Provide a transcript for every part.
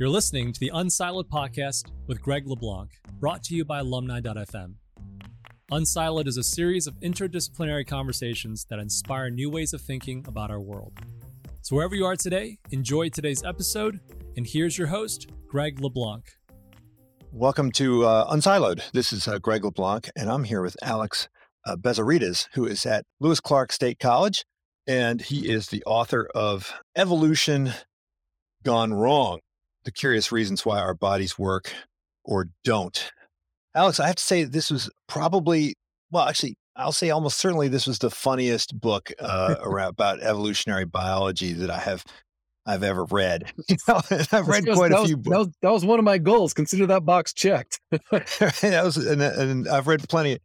You're listening to the Unsiloed podcast with Greg LeBlanc, brought to you by alumni.fm. Unsiloed is a series of interdisciplinary conversations that inspire new ways of thinking about our world. So wherever you are today, enjoy today's episode. And here's your host, Greg LeBlanc. Welcome to Unsiloed. This is Greg LeBlanc, and I'm here with Alex Bezzerides, who is at Lewis-Clark State College, and he is the author of Evolution Gone Wrong: The Curious Reasons Why Our Bodies Work (Or Don't). Alex, I have to say this was probably, I'll say almost certainly this was the funniest book about evolutionary biology that I've ever read. I've read quite a few books. That was one of my goals. Consider that box checked. And I've read plenty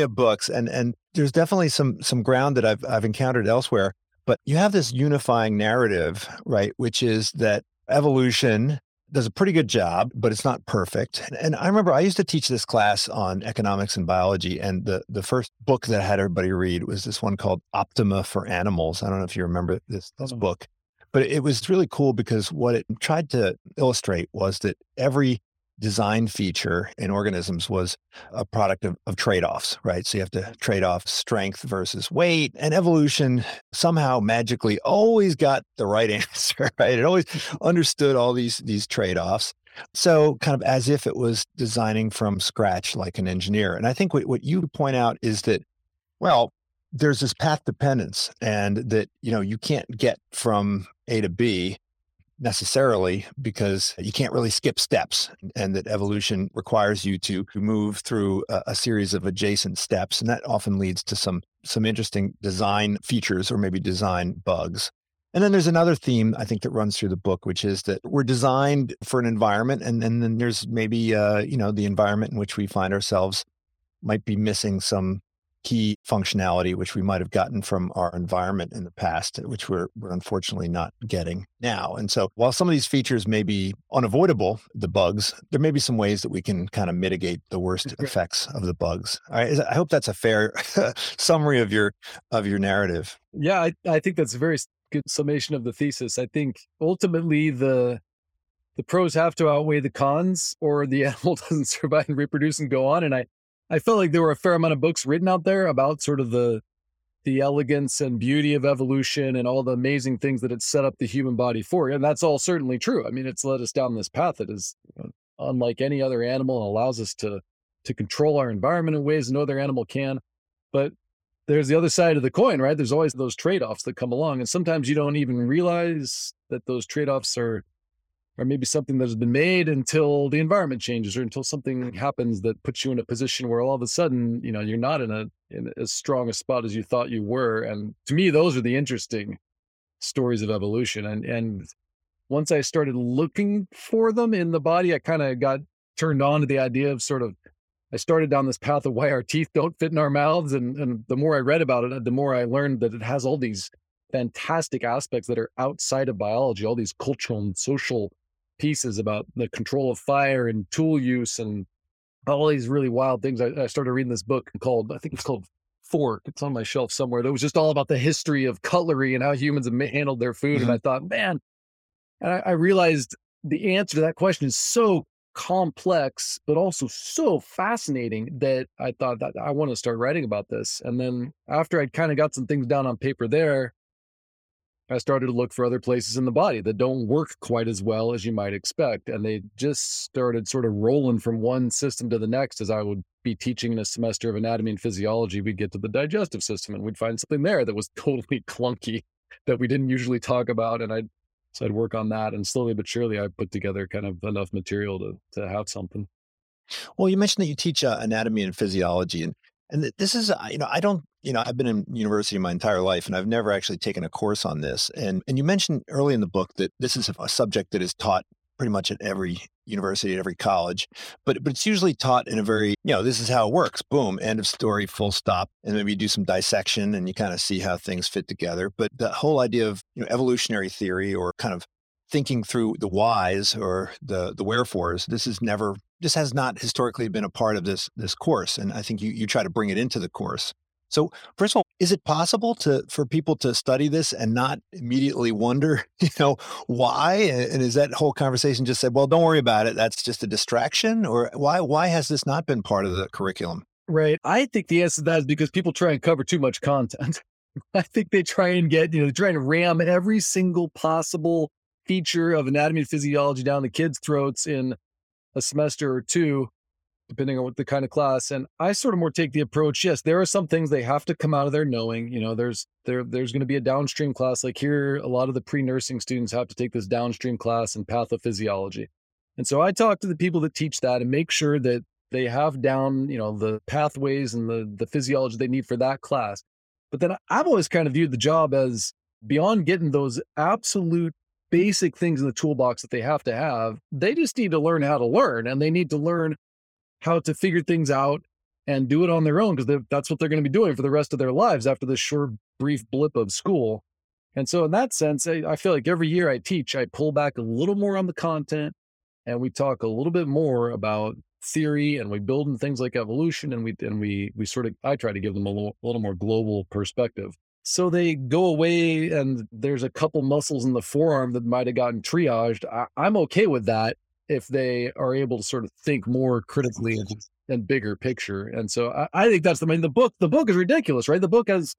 of books, and there's definitely some ground that I've encountered elsewhere. But you have this unifying narrative, right? Which is that evolution does a pretty good job, but it's not perfect. And I remember I used to teach this class on economics and biology, and the first book that I had everybody read was this one called Optima for Animals. I don't know if you remember this book, but it was really cool because what it tried to illustrate was that every design feature in organisms was a product of trade-offs, right? So you have to trade off strength versus weight, and evolution somehow magically always got the right answer, right? It always understood all these trade-offs. So kind of as if it was designing from scratch like an engineer. And I think what you point out is that, there's this path dependence, and that, you can't get from A to B necessarily because you can't really skip steps, and that evolution requires you to move through a series of adjacent steps. And that often leads to some interesting design features or maybe design bugs. And then there's another theme I think that runs through the book, which is that we're designed for an environment. And then there's maybe, the environment in which we find ourselves might be missing some key functionality, which we might've gotten from our environment in the past, which we're unfortunately not getting now. And so while some of these features may be unavoidable, the bugs, there may be some ways that we can kind of mitigate the worst effects of the bugs. All right. I hope that's a fair summary of your narrative. Yeah. I think that's a very good summation of the thesis. I think ultimately the pros have to outweigh the cons, or the animal doesn't survive and reproduce and go on. And I felt like there were a fair amount of books written out there about sort of the elegance and beauty of evolution and all the amazing things that it set up the human body for. And that's all certainly true. I mean, it's led us down this path that is unlike any other animal and allows us to control our environment in ways no other animal can. But there's the other side of the coin, right? There's always those trade-offs that come along. And sometimes you don't even realize that those trade-offs are maybe something that has been made until the environment changes, or until something happens that puts you in a position where all of a sudden, you're not in as strong a spot as you thought you were. And to me, those are the interesting stories of evolution. And once I started looking for them in the body, I kind of got turned on to the idea of I started down this path of why our teeth don't fit in our mouths. And the more I read about it, the more I learned that it has all these fantastic aspects that are outside of biology, all these cultural and social pieces about the control of fire and tool use and all these really wild things. I started reading this book called Fork. It's on my shelf somewhere. That was just all about the history of cutlery and how humans have handled their food. Mm-hmm. And I thought, man, and I realized the answer to that question is so complex, but also so fascinating that I thought that I want to start writing about this. And then after I'd kind of got some things down on paper there, I started to look for other places in the body that don't work quite as well as you might expect. And they just started sort of rolling from one system to the next. As I would be teaching in a semester of anatomy and physiology, we'd get to the digestive system and we'd find something there that was totally clunky that we didn't usually talk about. And I'd work on that. And slowly but surely, I put together kind of enough material to have something. Well, you mentioned that you teach anatomy and physiology. And this is, I've been in university my entire life, and I've never actually taken a course on this. And you mentioned early in the book that this is a subject that is taught pretty much at every university, at every college, but it's usually taught in a very, this is how it works, boom, end of story, full stop. And maybe you do some dissection and you kind of see how things fit together. But the whole idea of evolutionary theory, or kind of thinking through the whys or the wherefores, this has not historically been a part of this course. And I think you try to bring it into the course. So first of all, is it possible for people to study this and not immediately wonder, why? And is that whole conversation just said, well, don't worry about it, that's just a distraction? Or why has this not been part of the curriculum? Right. I think the answer to that is because people try and cover too much content. I think they try and get, try and ram every single possible feature of anatomy and physiology down the kids' throats in a semester or two, depending on what the kind of class. And I sort of more take the approach, yes, there are some things they have to come out of their knowing. There's going to be a downstream class. Like here, a lot of the pre-nursing students have to take this downstream class in pathophysiology. And so I talk to the people that teach that and make sure that they have down, the pathways and the physiology they need for that class. But then I've always kind of viewed the job as beyond getting those absolute basic things in the toolbox that they have to have, they just need to learn how to learn, and they need to learn how to figure things out and do it on their own, because that's what they're going to be doing for the rest of their lives after this short, brief blip of school. And so in that sense, I feel like every year I teach, I pull back a little more on the content, and we talk a little bit more about theory, and we build in things like evolution, and we sort of, I try to give them a little more global perspective. So they go away and there's a couple muscles in the forearm that might've gotten triaged. I'm okay with that if they are able to sort of think more critically and bigger picture. And so I think that's the book is ridiculous, right? The book, as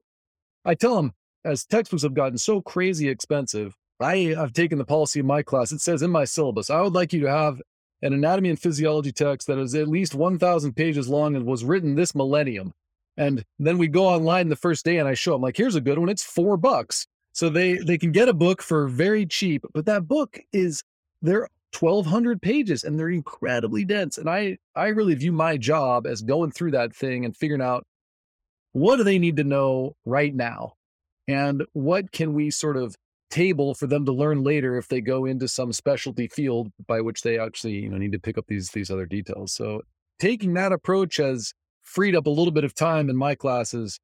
I tell them, as textbooks have gotten so crazy expensive, I've taken the policy in my class. It says in my syllabus, I would like you to have an anatomy and physiology text that is at least 1,000 pages long and was written this millennium. And then we go online the first day and I show them, like, here's a good one. It's $4. So they can get a book for very cheap, but that book is, they're 1,200 pages and they're incredibly dense. And I really view my job as going through that thing and figuring out what do they need to know right now? And what can we sort of table for them to learn later if they go into some specialty field by which they actually need to pick up these other details. So taking that approach has freed up a little bit of time in my classes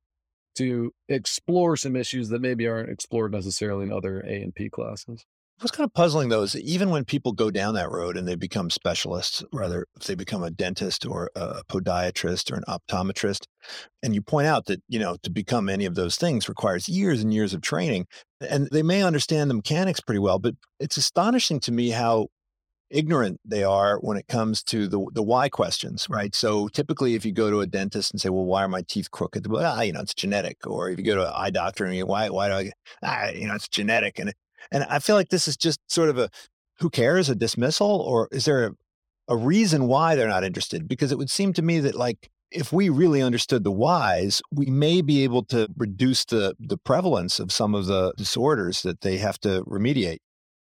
to explore some issues that maybe aren't explored necessarily in other A and P classes. What's kind of puzzling though is even when people go down that road and they become specialists, rather if they become a dentist or a podiatrist or an optometrist, and you point out that, to become any of those things requires years and years of training, and they may understand the mechanics pretty well, but it's astonishing to me how ignorant they are when it comes to the why questions, right? So typically if you go to a dentist and say, well, why are my teeth crooked? Well, it's genetic. Or if you go to an eye doctor and you, why do I, it's genetic. And I feel like this is just sort of a, who cares, a dismissal, or is there a reason why they're not interested? Because it would seem to me that, like, if we really understood the whys, we may be able to reduce the prevalence of some of the disorders that they have to remediate.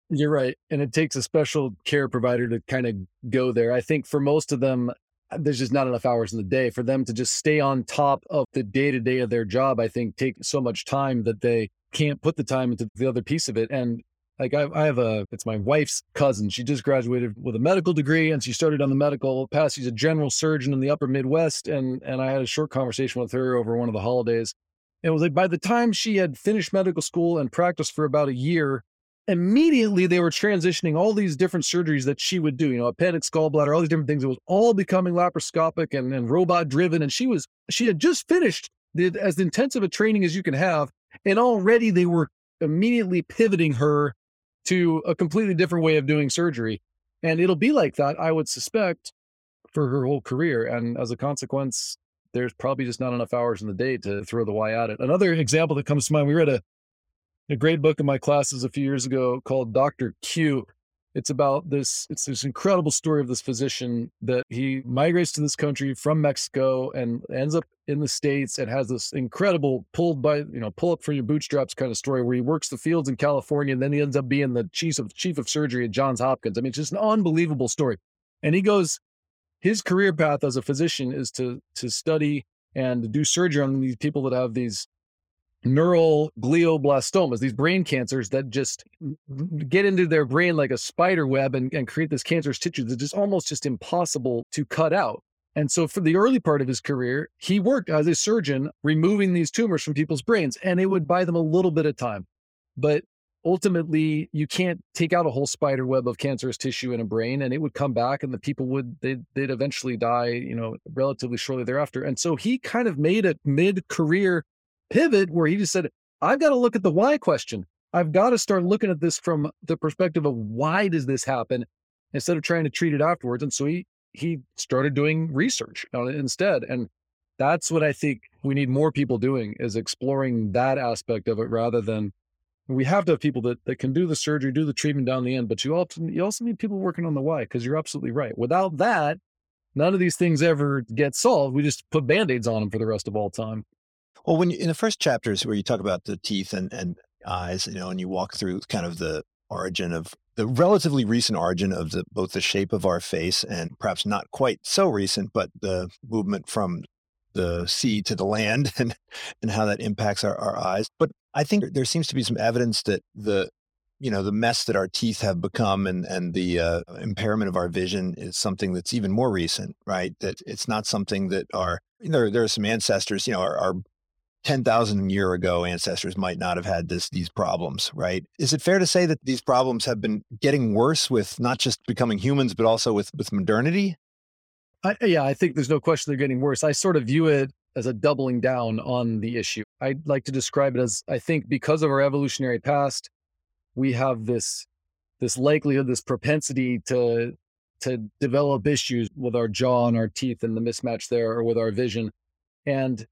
You're right. And it takes a special care provider to kind of go there. I think for most of them, there's just not enough hours in the day for them to just stay on top of the day-to-day of their job. I think take so much time that they can't put the time into the other piece of it. And like I have it's my wife's cousin. She just graduated with a medical degree and she started on the medical path. She's a general surgeon in the upper Midwest. And I had a short conversation with her over one of the holidays. And it was like, by the time she had finished medical school and practiced for about a year, immediately they were transitioning all these different surgeries that she would do, appendix, gallbladder, all these different things. It was all becoming laparoscopic and robot driven. And she had just finished as intensive a training as you can have. And already they were immediately pivoting her to a completely different way of doing surgery. And it'll be like that, I would suspect, for her whole career. And as a consequence, there's probably just not enough hours in the day to throw the why at it. Another example that comes to mind, we read a great book in my classes a few years ago called Dr. Q. It's about this incredible story of this physician that he migrates to this country from Mexico and ends up in the States and has this incredible pull up from your bootstraps kind of story where he works the fields in California and then he ends up being the chief of surgery at Johns Hopkins. I mean, it's just an unbelievable story. And he goes, his career path as a physician is to study and do surgery on these people that have these neural glioblastomas, these brain cancers that just get into their brain like a spider web and create this cancerous tissue that's just almost just impossible to cut out. And so for the early part of his career, he worked as a surgeon removing these tumors from people's brains, and it would buy them a little bit of time. But ultimately you can't take out a whole spider web of cancerous tissue in a brain, and it would come back, and the people would, they'd eventually die, you know, relatively shortly thereafter. And so he kind of made a mid-career pivot where he just said, I've got to look at the why question. I've got to start looking at this from the perspective of why does this happen instead of trying to treat it afterwards. And so he started doing research on it instead. And that's what I think we need more people doing, is exploring that aspect of it, rather than, we have to have people that can do the surgery, do the treatment down the end, but you also need people working on the why, because you're absolutely right. Without that, none of these things ever get solved. We just put Band-Aids on them for the rest of all time. Well, when in the first chapters where you talk about the teeth and eyes, you know, and you walk through kind of the origin of the relatively recent origin of both the shape of our face, and perhaps not quite so recent, but the movement from the sea to the land and how that impacts our eyes. But I think there seems to be some evidence that the mess that our teeth have become and the impairment of our vision is something that's even more recent, right? That it's not something that there are some ancestors, you know, our 10,000 year ago ancestors might not have had these problems, right? Is it fair to say that these problems have been getting worse with not just becoming humans, but also with modernity? I think there's no question they're getting worse. I sort of view it as a doubling down on the issue. I'd like to describe it as, I think because of our evolutionary past, we have this likelihood, this propensity to develop issues with our jaw and our teeth and the mismatch there, or with our vision. And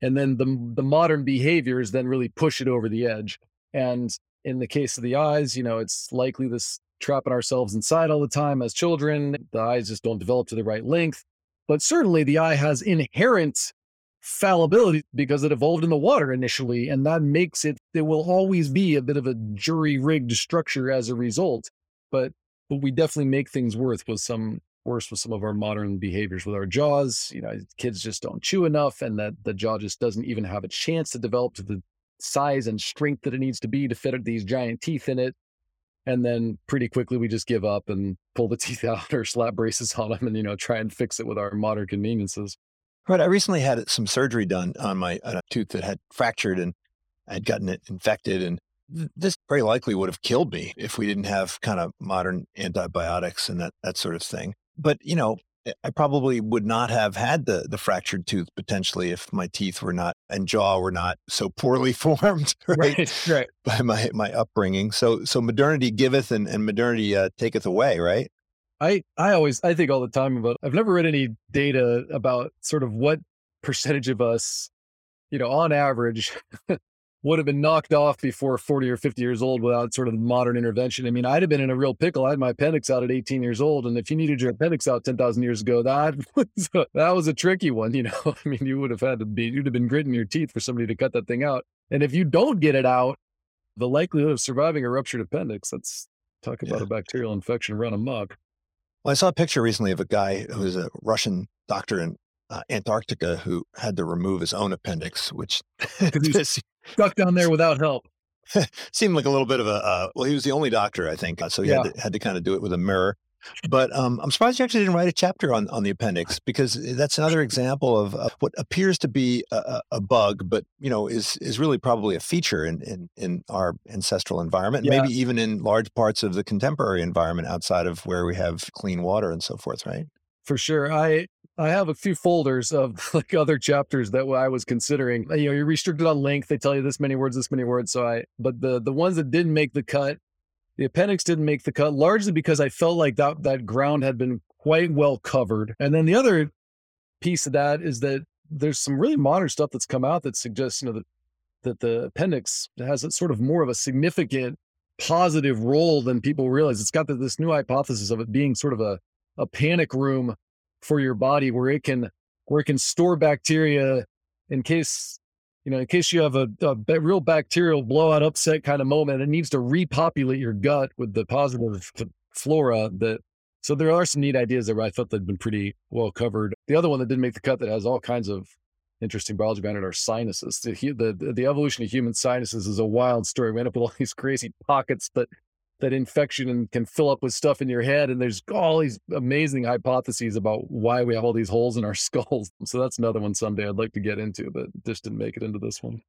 then the modern behaviors then really push it over the edge. And in the case of the eyes, you know, it's likely this trapping ourselves inside all the time as children. The eyes just don't develop to the right length. But certainly the eye has inherent fallibility because it evolved in the water initially. And that makes it, there will always be a bit of a jury-rigged structure as a result. But we definitely make things worse with some of our modern behaviors with our jaws. You know, kids just don't chew enough, and that the jaw just doesn't even have a chance to develop to the size and strength that it needs to be to fit these giant teeth in it. And then pretty quickly we just give up and pull the teeth out or slap braces on them and, you know, try and fix it with our modern conveniences. Right. I recently had some surgery done on on a tooth that had fractured, and I'd gotten it infected, and this very likely would have killed me if we didn't have kind of modern antibiotics and that sort of thing. But, you know, I probably would not have had the fractured tooth potentially if my teeth were not, and jaw were not so poorly formed, right. by my upbringing. So modernity giveth and modernity taketh away, right? I think all the time about, I've never read any data about sort of what percentage of us, you know, on average would have been knocked off before 40 or 50 years old without sort of modern intervention. I mean, I'd have been in a real pickle. I had my appendix out at 18 years old. And if you needed your appendix out 10,000 years ago, that was a tricky one. You know, I mean, you'd have been gritting your teeth for somebody to cut that thing out. And if you don't get it out, the likelihood of surviving a ruptured appendix, that's talk about a bacterial infection run amok. Well, I saw a picture recently of a guy who was a Russian doctor in Antarctica who had to remove his own appendix, which stuck down there without help. Seemed like a little bit of well, he was the only doctor, I think. So he had to kind of do it with a mirror. But I'm surprised you actually didn't write a chapter on the appendix, because that's another example of what appears to be a bug, but, you know, is really probably a feature in our ancestral environment, maybe even in large parts of the contemporary environment outside of where we have clean water and so forth, right? For sure. I have a few folders of like other chapters that I was considering. You know, you're restricted on length. They tell you this many words. But the ones that didn't make the cut, the appendix didn't make the cut, largely because I felt like that ground had been quite well covered. And then the other piece of that is that there's some really modern stuff that's come out that suggests, you know, that the appendix has a sort of more of a significant positive role than people realize. It's got this new hypothesis of it being sort of a panic room for your body where it can store bacteria in case you have a real bacterial blowout upset kind of moment. It needs to repopulate your gut with the positive flora. So there are some neat ideas there. I thought they'd been pretty well covered. The other one that didn't make the cut that has all kinds of interesting biology behind it are sinuses. The evolution of human sinuses is a wild story. We end up with all these crazy pockets that infection and can fill up with stuff in your head. And there's all these amazing hypotheses about why we have all these holes in our skulls. So that's another one someday I'd like to get into, but just didn't make it into this one.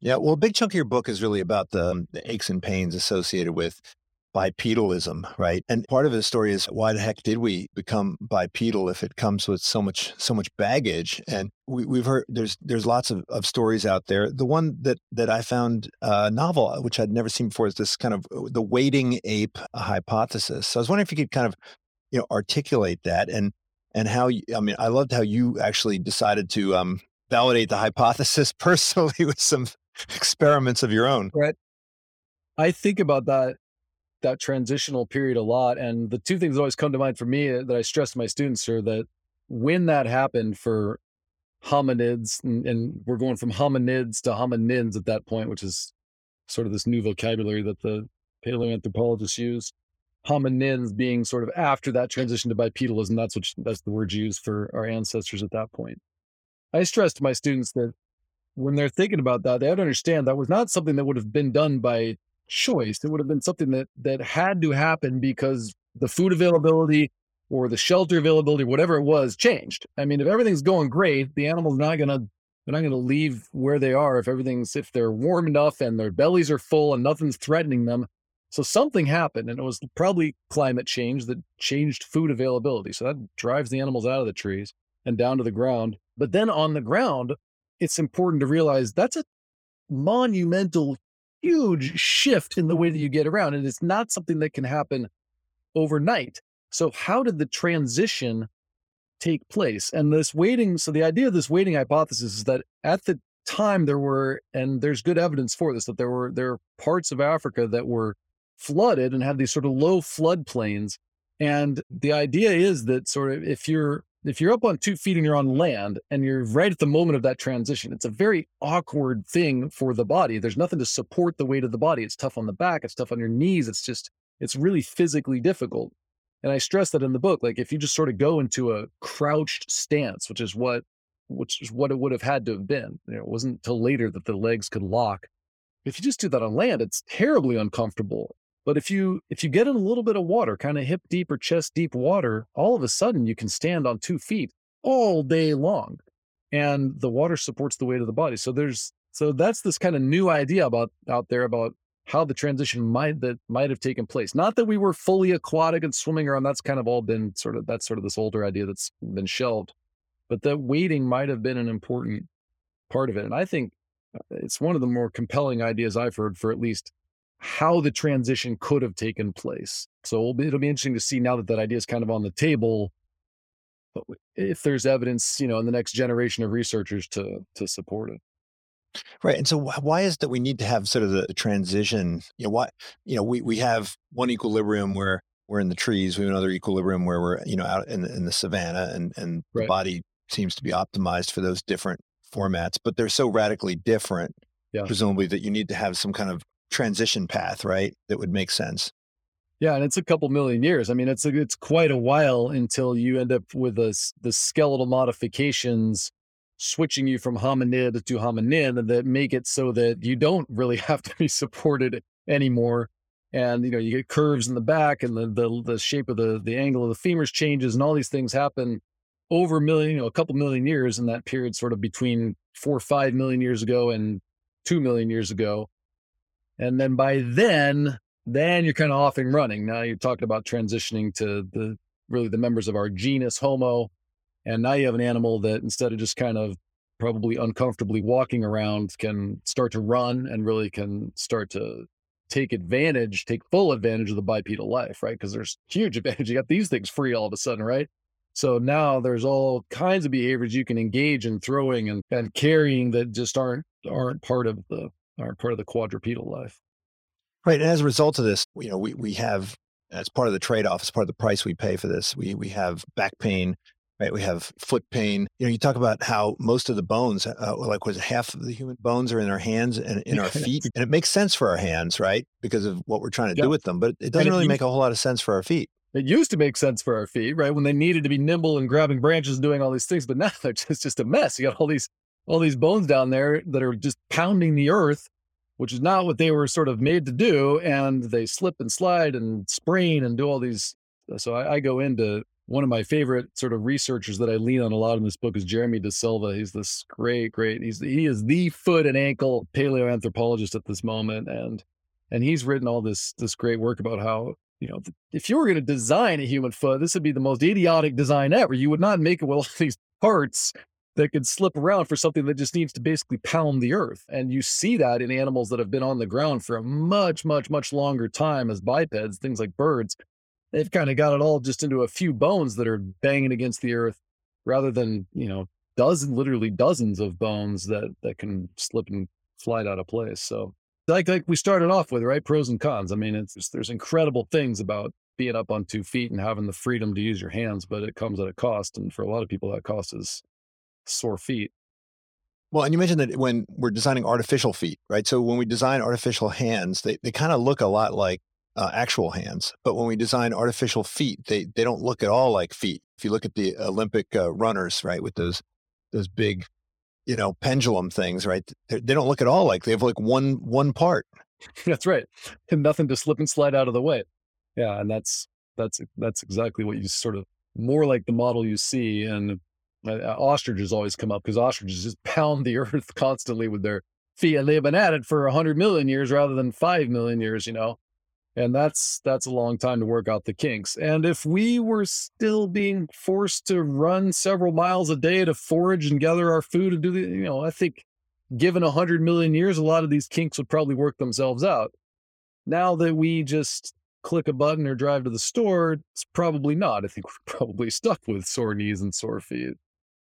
Yeah, well, a big chunk of your book is really about the aches and pains associated with bipedalism, right? And part of the story is, why the heck did we become bipedal if it comes with so much baggage? And we've heard there's lots of stories out there. The one that I found novel, which I'd never seen before, is this kind of the waiting ape hypothesis. So I was wondering if you could kind of, you know, articulate that and how you, I mean, I loved how you actually decided to validate the hypothesis personally with some experiments of your own. Brett, I think about that transitional period a lot. And the two things that always come to mind for me that I stress to my students are that when that happened for hominids, and we're going from hominids to hominins at that point, which is sort of this new vocabulary that the paleoanthropologists use, hominins being sort of after that transition to bipedalism, that's the word used for our ancestors at that point. I stress to my students that when they're thinking about that, they have to understand that was not something that would have been done by choice. It would have been something that had to happen because the food availability or the shelter availability, whatever it was, changed. I mean, if everything's going great, the animal's they're not gonna leave where they are if they're warm enough and their bellies are full and nothing's threatening them. So something happened, and it was probably climate change that changed food availability. So that drives the animals out of the trees and down to the ground. But then on the ground, it's important to realize that's a monumental, huge shift in the way that you get around. And it's not something that can happen overnight. So how did the transition take place? And the idea of this waiting hypothesis is that at the time there's good evidence for this, that there were parts of Africa that were flooded and had these sort of low floodplains. And the idea is that sort of if you're up on 2 feet and you're on land and you're right at the moment of that transition, it's a very awkward thing for the body. There's nothing to support the weight of the body. It's tough on the back. It's tough on your knees. It's really physically difficult. And I stress that in the book, like if you just sort of go into a crouched stance, which is what it would have had to have been. You know, it wasn't until later that the legs could lock. If you just do that on land, it's terribly uncomfortable. But if you get in a little bit of water, kind of hip deep or chest deep water, all of a sudden you can stand on 2 feet all day long, and the water supports the weight of the body. So that's this kind of new idea out there about how the transition might have taken place. Not that we were fully aquatic and swimming around. That's kind of all been sort of this older idea that's been shelved, but that wading might have been an important part of it. And I think it's one of the more compelling ideas I've heard for at least how the transition could have taken place. So it'll be interesting to see now that idea is kind of on the table, but if there's evidence, you know, in the next generation of researchers to support it. Right. And so why is that we need to have sort of the transition? You know, why, you know, we have one equilibrium where we're in the trees, we have another equilibrium where we're, you know, out in the savanna, and right. The body seems to be optimized for those different formats, but they're so radically different, yeah. Presumably that you need to have some kind of transition path, right? That would make sense. Yeah. And it's a couple million years. I mean, it's quite a while until you end up with the skeletal modifications switching you from hominid to hominin, and that make it so that you don't really have to be supported anymore. And, you know, you get curves in the back, and the shape of the angle of the femurs changes, and all these things happen over a couple million years in that period, sort of between 4 or 5 million years ago and 2 million years ago. And then by then you're kind of off and running. Now you're talking about transitioning to the members of our genus Homo. And now you have an animal that, instead of just kind of probably uncomfortably walking around, can start to run and really can start to take full advantage of the bipedal life, right? Because there's huge advantage. You got these things free all of a sudden, right? So now there's all kinds of behaviors you can engage in throwing and carrying that just aren't part of the quadrupedal life. Right. And as a result of this, you know, we have, as part of the trade-off, as part of the price we pay for this, we have back pain, right? We have foot pain. You know, you talk about how most of the bones, half of the human bones are in our hands and in our feet. And it makes sense for our hands, right? Because of what we're trying to do with them, but it doesn't really make a whole lot of sense for our feet. It used to make sense for our feet, right? When they needed to be nimble and grabbing branches and doing all these things, but now it's just a mess. You got all these bones down there that are just pounding the earth, which is not what they were sort of made to do. And they slip and slide and sprain and do all these So I go into one of my favorite sort of researchers that I lean on a lot in this book is Jeremy DeSilva. He's this great, he is the foot and ankle paleoanthropologist at this moment. And he's written all this great work about how, you know, if you were going to design a human foot, this would be the most idiotic design ever. You would not make it with all these parts that could slip around for something that just needs to basically pound the earth. And you see that in animals that have been on the ground for a much, much, much longer time as bipeds, things like birds. They've kind of got it all just into a few bones that are banging against the earth rather than, you know, literally dozens of bones that can slip and slide out of place. So like we started off with, right? Pros and cons. I mean, there's incredible things about being up on 2 feet and having the freedom to use your hands, but it comes at a cost. And for a lot of people, that cost is sore feet. Well, and you mentioned that when we're designing artificial feet, right? So when we design artificial hands, they kind of look a lot like actual hands. But when we design artificial feet, they don't look at all like feet. If you look at the Olympic runners, right, with those big, you know, pendulum things, right? They don't look at all like, they have like one part. That's right. And nothing to slip and slide out of the way. Yeah. And that's exactly what you sort of, more like the model you see. And ostriches always come up because ostriches just pound the earth constantly with their feet, and they've been at it for 100 million years rather than 5 million years, you know? And that's a long time to work out the kinks. And if we were still being forced to run several miles a day to forage and gather our food and do the, you know, I think given 100 million years, a lot of these kinks would probably work themselves out. Now that we just click a button or drive to the store, it's probably not. I think we're probably stuck with sore knees and sore feet.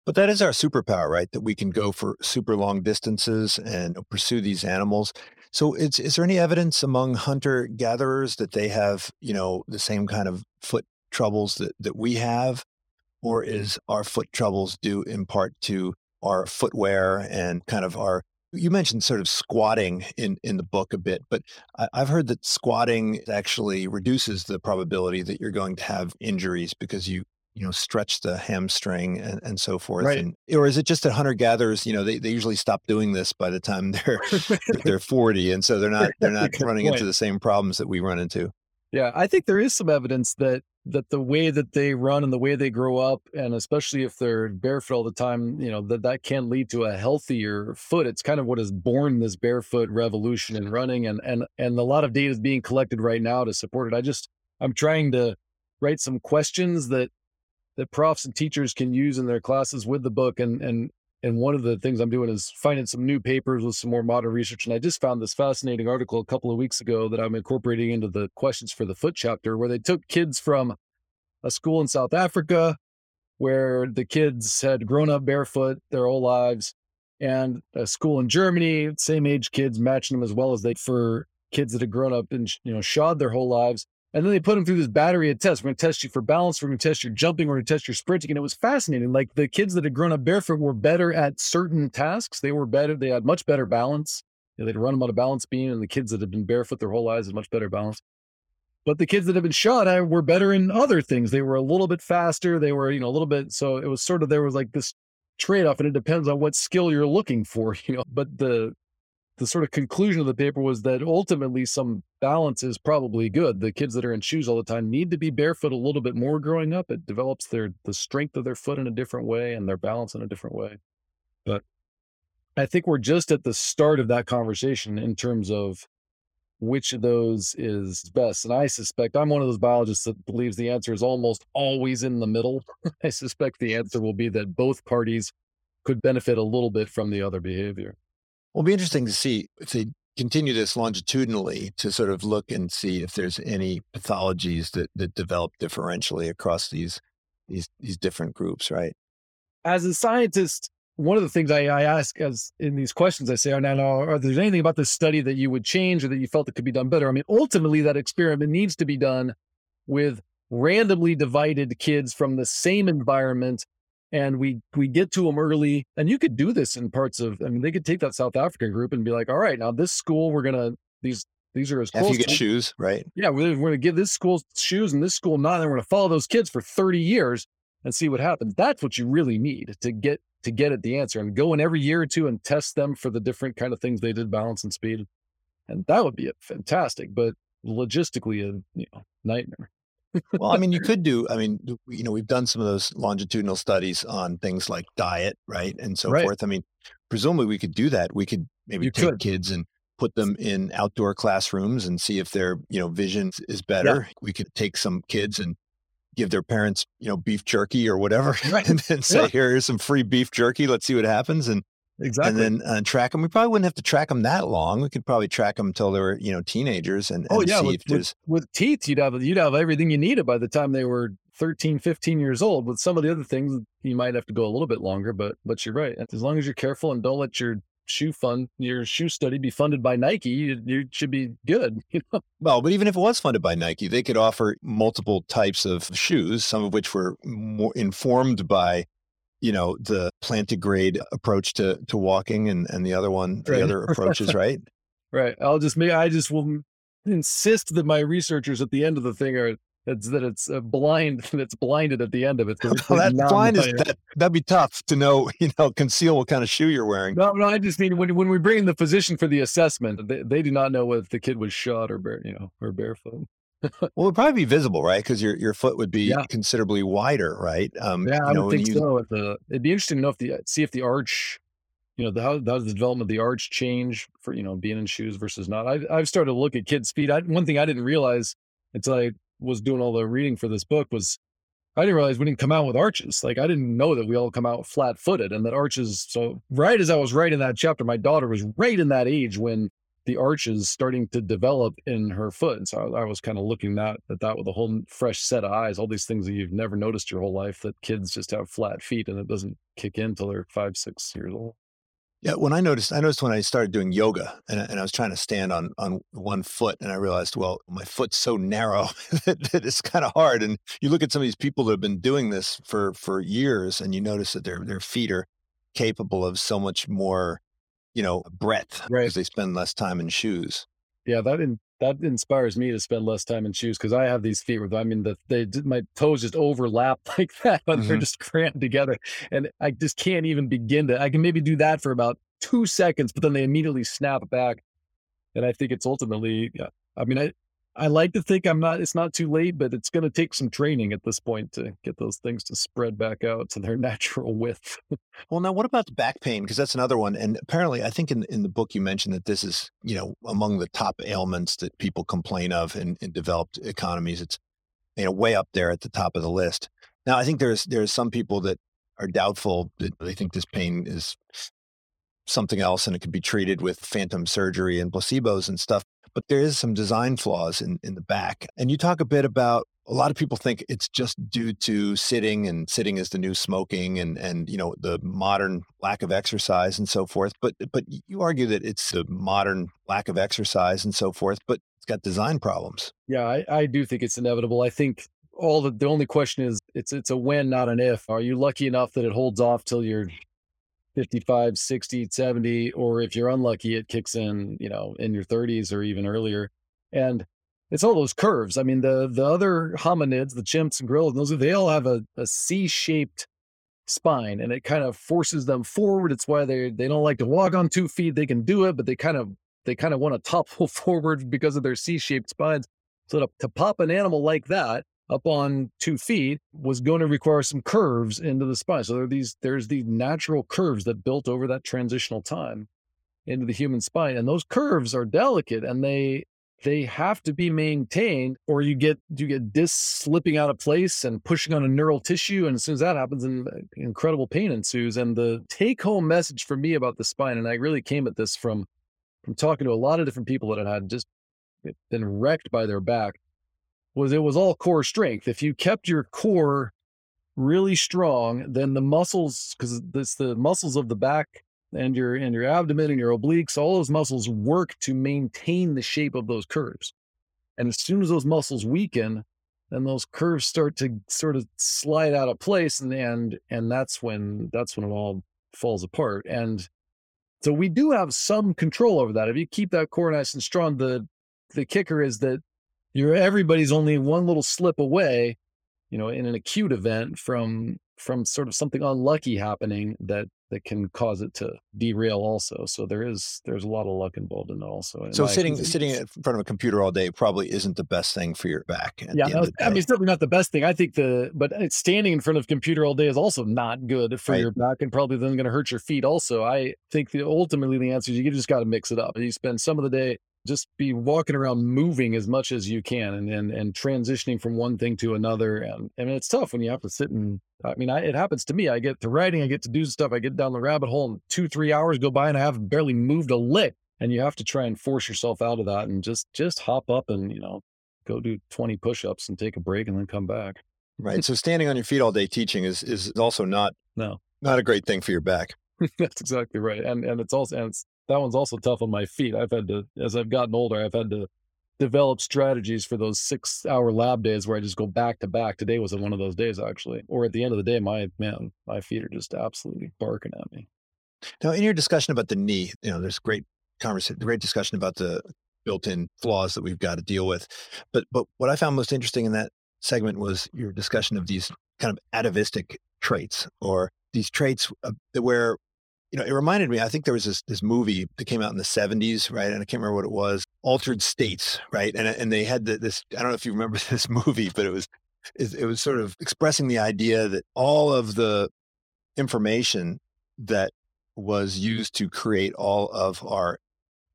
But that is our superpower, right? That we can go for super long distances and pursue these animals. So is there any evidence among hunter-gatherers that they have, you know, the same kind of foot troubles that we have? Or is our foot troubles due in part to our footwear and kind of our, you mentioned sort of squatting in the book a bit, but I've heard that squatting actually reduces the probability that you're going to have injuries because you know, stretch the hamstring and so forth. Right. And, or is it just that hunter-gatherers, you know, they usually stop doing this by the time they're 40. And so they're not running into the same problems that we run into. Yeah. I think there is some evidence that the way that they run and the way they grow up, and especially if they're barefoot all the time, you know, that can lead to a healthier foot. It's kind of what has born this barefoot revolution in running, and a lot of data is being collected right now to support it. I'm trying to write some questions that profs and teachers can use in their classes with the book. And one of the things I'm doing is finding some new papers with some more modern research. And I just found this fascinating article a couple of weeks ago that I'm incorporating into the questions for the foot chapter, where they took kids from a school in South Africa where the kids had grown up barefoot their whole lives, and a school in Germany, same age kids, matching them as well as they for kids that had grown up and, you know, shod their whole lives. And then they put them through this battery of tests. We're going to test you for balance. We're going to test your jumping. We're going to test your sprinting. And it was fascinating. Like, the kids that had grown up barefoot were better at certain tasks. They were better. They had much better balance. You know, they'd run them on a balance beam, and the kids that had been barefoot their whole lives had much better balance. But the kids that had been shod at were better in other things. They were a little bit faster. They were, you know, a little bit. So it was sort of, there was like this trade-off, and it depends on what skill you're looking for, you know. But the sort of conclusion of the paper was that ultimately some balance is probably good. The kids that are in shoes all the time need to be barefoot a little bit more growing up. It develops the strength of their foot in a different way and their balance in a different way. But I think we're just at the start of that conversation in terms of which of those is best. And I suspect, I'm one of those biologists that believes the answer is almost always in the middle. I suspect the answer will be that both parties could benefit a little bit from the other behavior. Well, it'll be interesting to see if they continue this longitudinally, to sort of look and see if there's any pathologies that develop differentially across these different groups, right? As a scientist, one of the things I ask as in these questions, I say, are there anything about this study that you would change or that you felt that could be done better? I mean, ultimately, that experiment needs to be done with randomly divided kids from the same environment. And we get to them early, and you could do this in parts of, I mean, they could take that South African group and be like, all right, now this school, we're going to, these are as close. If you get shoes, right? Yeah, we're going to give this school shoes and this school not, and we're going to follow those kids for 30 years and see what happens. That's what you really need to get at the answer, and go in every year or two and test them for the different kind of things they did, balance and speed. And that would be fantastic, but logistically a nightmare. Well, I mean, you could do, I mean, you know, we've done some of those longitudinal studies on things like diet, right? And so forth. I mean, presumably we could do that. We could maybe take kids and put them in outdoor classrooms and see if their, you know, vision is better. Yeah. We could take some kids and give their parents, you know, beef jerky or whatever, and then say, here's some free beef jerky. Let's see what happens. And and then track them. We probably wouldn't have to track them that long. We could probably track them until they were, you know, teenagers and, see if there's with teeth, you'd have everything you needed by the time they were 13, 15 years old. With some of the other things, you might have to go a little bit longer, but you're right. As long as you're careful and don't let your shoe study be funded by Nike, you should be good. You know? Well, but even if it was funded by Nike, they could offer multiple types of shoes, some of which were more informed by, you know, the plantigrade approach to walking and the other one, the other approaches, right? Right. I just will insist that my researchers at the end of the thing are, that's blinded at the end of it. Well, that blind is, that'd be tough to know, you know, conceal what kind of shoe you're wearing. No, I just mean when we bring in the physician for the assessment, they do not know whether the kid was shod or barefoot. Well, it'd probably be visible, right? Because your foot would be considerably wider, right? It'd be interesting to know see if the arch, you know, how does the development of the arch change for, you know, being in shoes versus not. I've started to look at kids' feet. One thing I didn't realize until I was doing all the reading for this book was I didn't realize we didn't come out with arches. Like, I didn't know that we all come out flat-footed and that arches. So right as I was writing that chapter, my daughter was right in that age when the arches starting to develop in her foot. And so I was kind of looking at that with a whole fresh set of eyes, all these things that you've never noticed your whole life, that kids just have flat feet and it doesn't kick in until they're 5, 6 years old. Yeah. When I noticed when I started doing yoga and I was trying to stand on one foot, and I realized, well, my foot's so narrow that it's kind of hard. And you look at some of these people that have been doing this for years, and you notice that their feet are capable of so much more, you know, breadth, because they spend less time in shoes. Yeah, that inspires me to spend less time in shoes, because I have these feet where, I mean, my toes just overlap like that, but they're just cramped together. And I just can't even begin I can maybe do that for about 2 seconds, but then they immediately snap back. And I think it's ultimately, I mean, I like to think it's not too late, but it's going to take some training at this point to get those things to spread back out to their natural width. Well, now what about the back pain? Because that's another one. And apparently, I think in the book, you mentioned that this is, you know, among the top ailments that people complain of in developed economies. It's, you know, way up there at the top of the list. Now, I think there's some people that are doubtful, that they think this pain is something else and it could be treated with phantom surgery and placebos and stuff. But there is some design flaws in the back. And you talk a bit about, a lot of people think it's just due to sitting, and sitting is the new smoking and you know, the modern lack of exercise and so forth. But you argue that it's the modern lack of exercise and so forth, but it's got design problems. Yeah, I do think it's inevitable. I think the only question is it's a when, not an if. Are you lucky enough that it holds off till you're 55, 60, 70, or if you're unlucky, it kicks in, you know, in your 30s or even earlier. And it's all those curves. I mean, the other hominids, the chimps and gorillas, they all have a C-shaped spine, and it kind of forces them forward. It's why they don't like to walk on 2 feet. They can do it, but they kind of want to topple forward because of their C-shaped spines. So to pop an animal like that up on 2 feet was going to require some curves into the spine. So there's these natural curves that built over that transitional time into the human spine. And those curves are delicate, and they have to be maintained, or you get discs slipping out of place and pushing on a neural tissue. And as soon as that happens, incredible pain ensues. And the take home message for me about the spine, and I really came at this from talking to a lot of different people that had just been wrecked by their back, was it was all core strength. If you kept your core really strong, then the muscles, because it's the muscles of the back and your abdomen and your obliques, all those muscles work to maintain the shape of those curves. And as soon as those muscles weaken, then those curves start to sort of slide out of place, and that's when it all falls apart. And so we do have some control over that. If you keep that core nice and strong, the kicker is that everybody's only one little slip away, you know, in an acute event from sort of something unlucky happening that that can cause it to derail also. So there's a lot of luck involved in it also. So sitting in front of a computer all day probably isn't the best thing for your back. Yeah, I mean, it's certainly not the best thing. But standing in front of a computer all day is also not good for your back, and probably then going to hurt your feet also. I think that ultimately the answer is you just got to mix it up. You spend some of the day, just be walking around, moving as much as you can, and transitioning from one thing to another. And I mean, it's tough when you have to sit and, it happens to me. I get to writing, I get to do stuff, I get down the rabbit hole, and 2-3 hours go by and I haven't barely moved a lick. And you have to try and force yourself out of that and just hop up and, go do 20 push-ups and take a break and then come back. Right. So standing on your feet all day teaching is also not a great thing for your back. That's exactly right. And it's also, that one's also tough on my feet. As I've gotten older, I've had to develop strategies for those 6-hour lab days where I just go back to back. Today was one of those days, actually. Or at the end of the day, my feet are just absolutely barking at me. Now, in your discussion about the knee, there's great discussion about the built-in flaws that we've got to deal with. But what I found most interesting in that segment was your discussion of these kind of atavistic traits, or these traits where it reminded me, I think there was this movie that came out in the 70s, right? And I can't remember what it was, Altered States, right? And they had this, I don't know if you remember this movie, but it was sort of expressing the idea that all of the information that was used to create all of our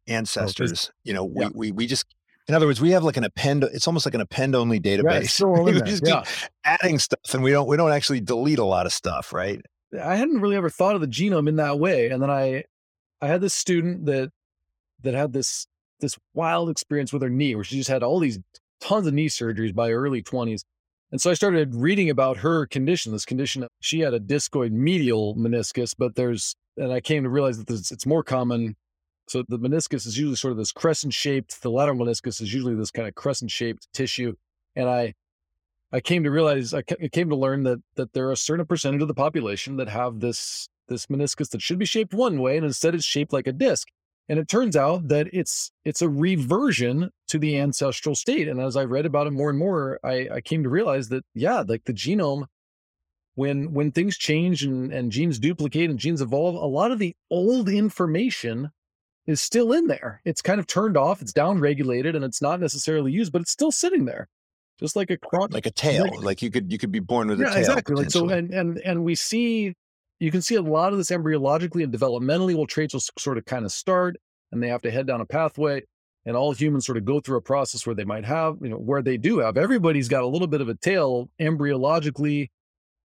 ancestors, we just, in other words, we have like an append, it's almost like an append-only database. Right, we just keep adding stuff, and we don't actually delete a lot of stuff, right? I hadn't really ever thought of the genome in that way. And then I had this student that had this wild experience with her knee, where she just had all these tons of knee surgeries by her early 20s. And so I started reading about her condition, she had a discoid medial meniscus, and I came to realize that it's more common. So the meniscus is usually sort of this crescent shaped, the lateral meniscus is usually this kind of crescent shaped tissue. And I came to learn that there are a certain percentage of the population that have this meniscus that should be shaped one way, and instead it's shaped like a disc. And it turns out that it's a reversion to the ancestral state. And as I read about it more and more, I came to realize that, like the genome, when things change and genes duplicate and genes evolve, a lot of the old information is still in there. It's kind of turned off, it's downregulated, and it's not necessarily used, but it's still sitting there. Just like a tail, like you could be born with a tail. Exactly. Like so, and you can see a lot of this embryologically and developmentally. Well, traits will sort of kind of start, and they have to head down a pathway, and all humans sort of go through a process where they might have, where they do have. Everybody's got a little bit of a tail embryologically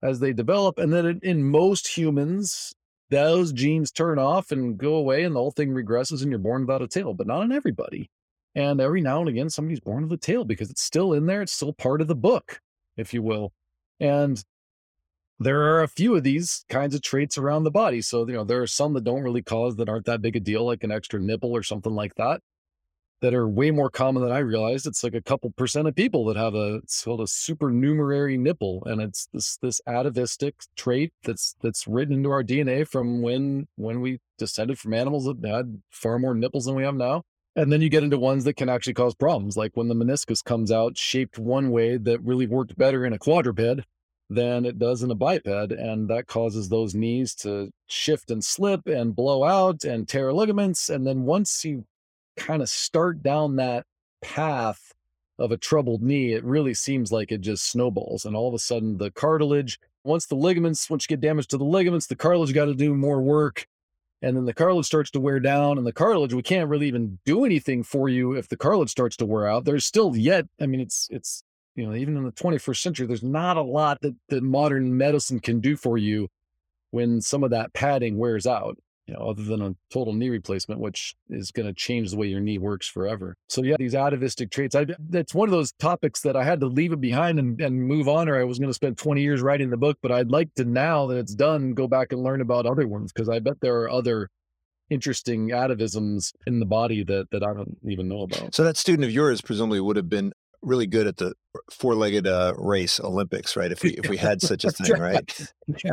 as they develop, and then in most humans, those genes turn off and go away, and the whole thing regresses, and you're born without a tail. But not in everybody. And every now and again, somebody's born with a tail because it's still in there. It's still part of the book, if you will. And there are a few of these kinds of traits around the body. So, there are some that don't really cause, that aren't that big a deal, like an extra nipple or something like that are way more common than I realized. It's like a couple percent of people that have it's called a supernumerary nipple. And it's this atavistic trait that's written into our DNA from when we descended from animals that had far more nipples than we have now. And then you get into ones that can actually cause problems, like when the meniscus comes out shaped one way that really worked better in a quadruped than it does in a biped. And that causes those knees to shift and slip and blow out and tear ligaments. And then once you kind of start down that path of a troubled knee, it really seems like it just snowballs. And all of a sudden the cartilage, once you get damage to the ligaments, the cartilage got to do more work. And then the cartilage starts to wear down, and the cartilage, we can't really even do anything for you if the cartilage starts to wear out. There's still it's even in the 21st century, there's not a lot that modern medicine can do for you when some of that padding wears out, other than a total knee replacement, which is going to change the way your knee works forever. So these atavistic traits, that's one of those topics that I had to leave it behind and move on, or I was going to spend 20 years writing the book, but I'd like to, now that it's done, go back and learn about other ones, because I bet there are other interesting atavisms in the body that I don't even know about. So that student of yours presumably would have been really good at the four-legged race Olympics, right? If we had such a thing, right? Yeah,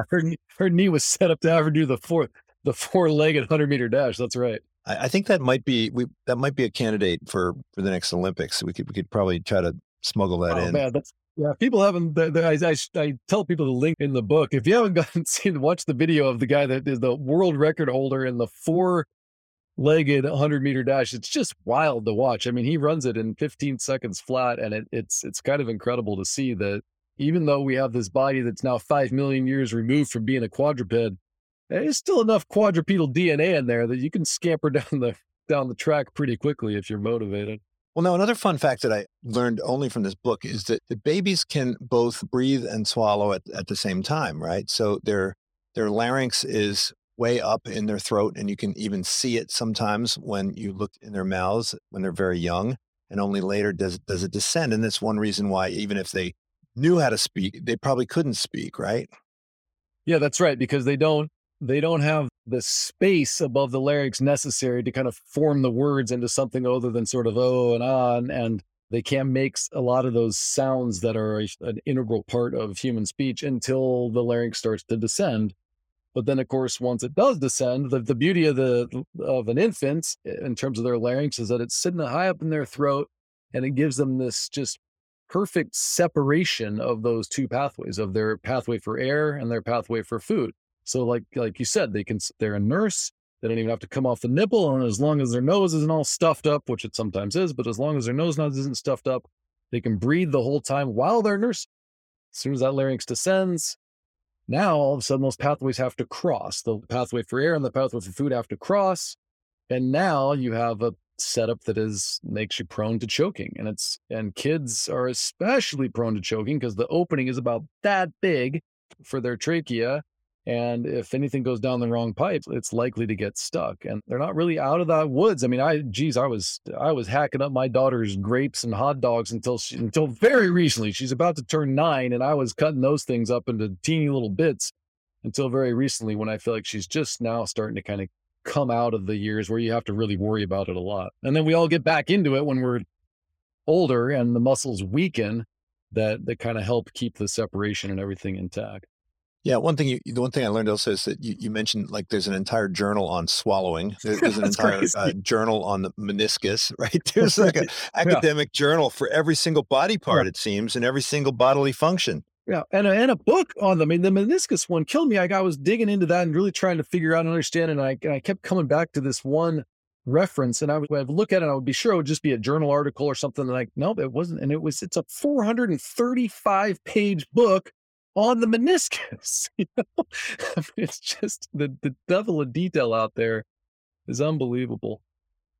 her knee was set up to have her do the four-legged 100-meter dash. That's right. I think that might be a candidate for the next Olympics. We could probably try to smuggle that in. Man, that's, yeah, people haven't. I tell people to link in the book. If you haven't watched the video of the guy that is the world record holder in the 4-legged 100-meter dash, it's just wild to watch. I mean, he runs it in 15 seconds flat, and it's kind of incredible to see that. Even though we have this body that's now 5 million years removed from being a quadruped, there's still enough quadrupedal DNA in there that you can scamper down the track pretty quickly if you're motivated. Well, now, another fun fact that I learned only from this book is that the babies can both breathe and swallow at the same time, right? So their larynx is way up in their throat, and you can even see it sometimes when you look in their mouths when they're very young, and only later does it descend. And that's one reason why, even if they knew how to speak, they probably couldn't speak, right? Yeah, that's right, because they don't have the space above the larynx necessary to kind of form the words into something other than sort of oh and ah, and they can't make a lot of those sounds that are an integral part of human speech until the larynx starts to descend. But then, of course, once it does descend, the beauty of an infant in terms of their larynx is that it's sitting high up in their throat, and it gives them this just perfect separation of those two pathways, of their pathway for air and their pathway for food. So like you said, they're a nurse. They don't even have to come off the nipple. And as long as their nose isn't all stuffed up, which it sometimes is, but as long as their nose isn't stuffed up, they can breathe the whole time while they're nursing. As soon as that larynx descends, now all of a sudden those pathways have to cross. The pathway for air and the pathway for food have to cross. And now you have a setup that makes you prone to choking, and kids are especially prone to choking because the opening is about that big for their trachea, and if anything goes down the wrong pipe, it's likely to get stuck. And they're not really out of the woods. I mean, I was hacking up my daughter's grapes and hot dogs until very recently. She's about to turn 9, and I was cutting those things up into teeny little bits until very recently, when I feel like she's just now starting to kind of come out of the years where you have to really worry about it a lot. And then we all get back into it when we're older and the muscles weaken that kind of help keep the separation and everything intact. Yeah. The one thing I learned also is that you mentioned, like, there's an entire journal on swallowing. There's an entire journal on the meniscus, right? There's like an academic journal for every single body part, it seems, and every single bodily function. Yeah. And a book on them. I mean, the meniscus one killed me. I was digging into that and really trying to figure out and understand. And I kept coming back to this one reference, and I would look at it and I would be sure it would just be a journal article or something. Like, nope, it wasn't. And it's a 435-page book on the meniscus. You know? I mean, it's just the level of detail out there is unbelievable.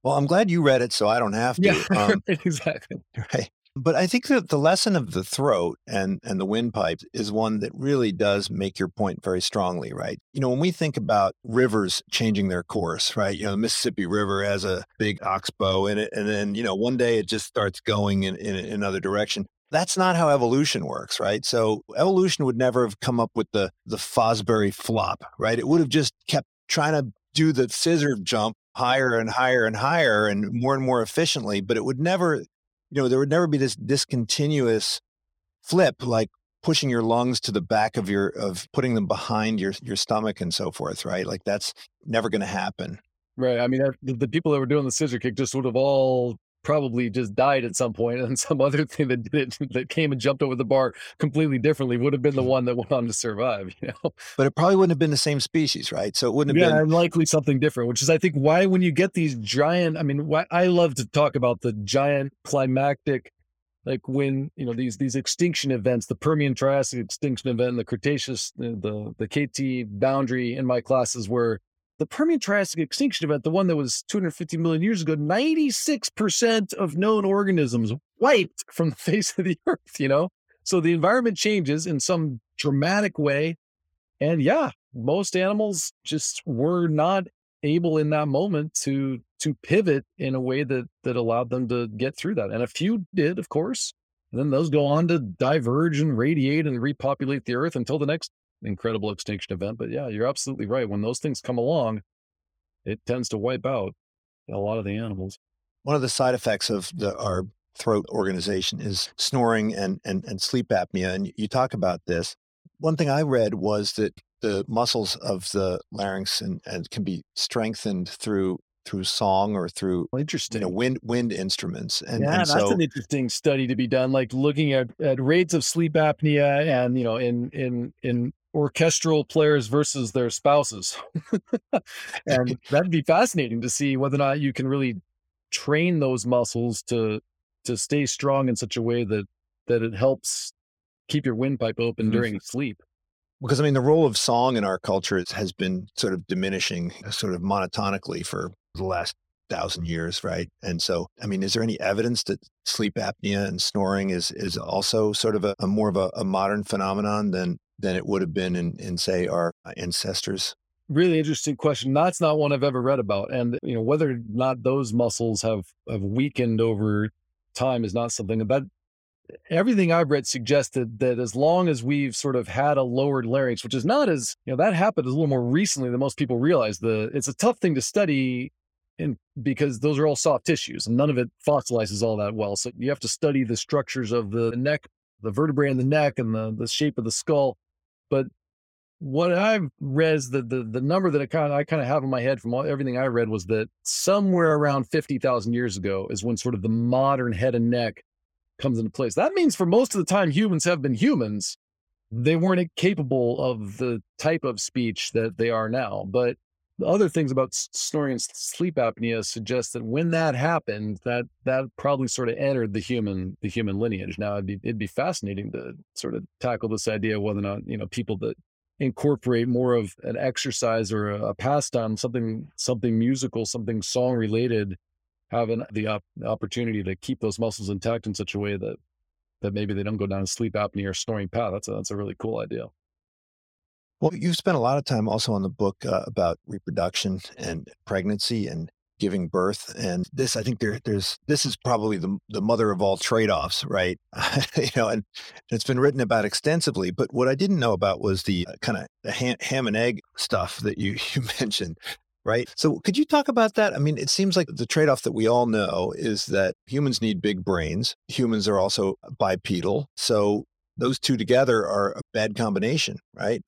Well, I'm glad you read it, so I don't have to. Yeah, exactly. Right. But I think that the lesson of the throat and the windpipe is one that really does make your point very strongly, right? You know, when we think about rivers changing their course, right? You know, the Mississippi River has a big oxbow in it, and then, you know, one day it just starts going in another direction. That's not how evolution works, right? So evolution would never have come up with the Fosbury flop, right? It would have just kept trying to do the scissor jump higher and higher and higher and more efficiently, but it would never... You know, there would never be this discontinuous flip, like pushing your lungs to the back of putting them behind your stomach and so forth, right? Like, that's never going to happen. Right. I mean, the people that were doing the scissor kick just would have all probably just died at some point, and some other thing that did it, that came and jumped over the bar completely differently, would have been the one that went on to survive, you know? But it probably wouldn't have been the same species, right? So it wouldn't have been... Yeah, likely something different, which is, I think, why when you get these giant... I mean, why I love to talk about the giant climactic, like when, you know, these extinction events, the Permian-Triassic extinction event, the Cretaceous, the KT boundary in my classes were... The Permian-Triassic extinction event, the one that was 250 million years ago, 96% of known organisms wiped from the face of the earth, you know? So the environment changes in some dramatic way. And yeah, most animals just were not able in that moment to pivot in a way that allowed them to get through that. And a few did, of course. And then those go on to diverge and radiate and repopulate the earth until the next incredible extinction event. But yeah, you're absolutely right. When those things come along, it tends to wipe out a lot of the animals. One of the side effects of our throat organization is snoring and sleep apnea. And you talk about this. One thing I read was that the muscles of the larynx and can be strengthened through through song or through wind instruments. And so, that's an interesting study to be done, like looking at rates of sleep apnea and, you know, in orchestral players versus their spouses. And that'd be fascinating to see whether or not you can really train those muscles to stay strong in such a way that it helps keep your windpipe open during sleep. Because, I mean, the role of song in our culture has been sort of diminishing, sort of monotonically for the last 1,000 years, right? And so, I mean, is there any evidence that sleep apnea and snoring is also sort of a more of a modern phenomenon than it would have been in say, our ancestors? Really interesting question. That's not one I've ever read about. And, you know, whether or not those muscles have weakened over time is not something that everything I've read suggested that as long as we've sort of had a lowered larynx, which is not as, you know, that happened a little more recently than most people realize. It's a tough thing to study because those are all soft tissues and none of it fossilizes all that well. So you have to study the structures of the neck, the vertebrae in the neck and the shape of the skull. But what I've read is that the number that I kind of have in my head from everything I read was that somewhere around 50,000 years ago is when sort of the modern head and neck comes into place. That means for most of the time humans have been humans. They weren't capable of the type of speech that they are now. But the other things about snoring and sleep apnea suggest that when that happened, that probably sort of entered the human lineage. Now it'd be fascinating to sort of tackle this idea of whether or not, you know, people that incorporate more of an exercise or a pastime, something musical, something song related, having the opportunity to keep those muscles intact in such a way that maybe they don't go down a sleep apnea or snoring path. That's a really cool idea. Well, you've spent a lot of time also on the book about reproduction and pregnancy and giving birth. And this, I think this is probably the mother of all trade-offs, right? You know, and it's been written about extensively, but what I didn't know about was the kind of the ham and egg stuff that you mentioned. Right. So could you talk about that? I mean, it seems like the trade-off that we all know is that humans need big brains. Humans are also bipedal. So those two together are a bad combination, right?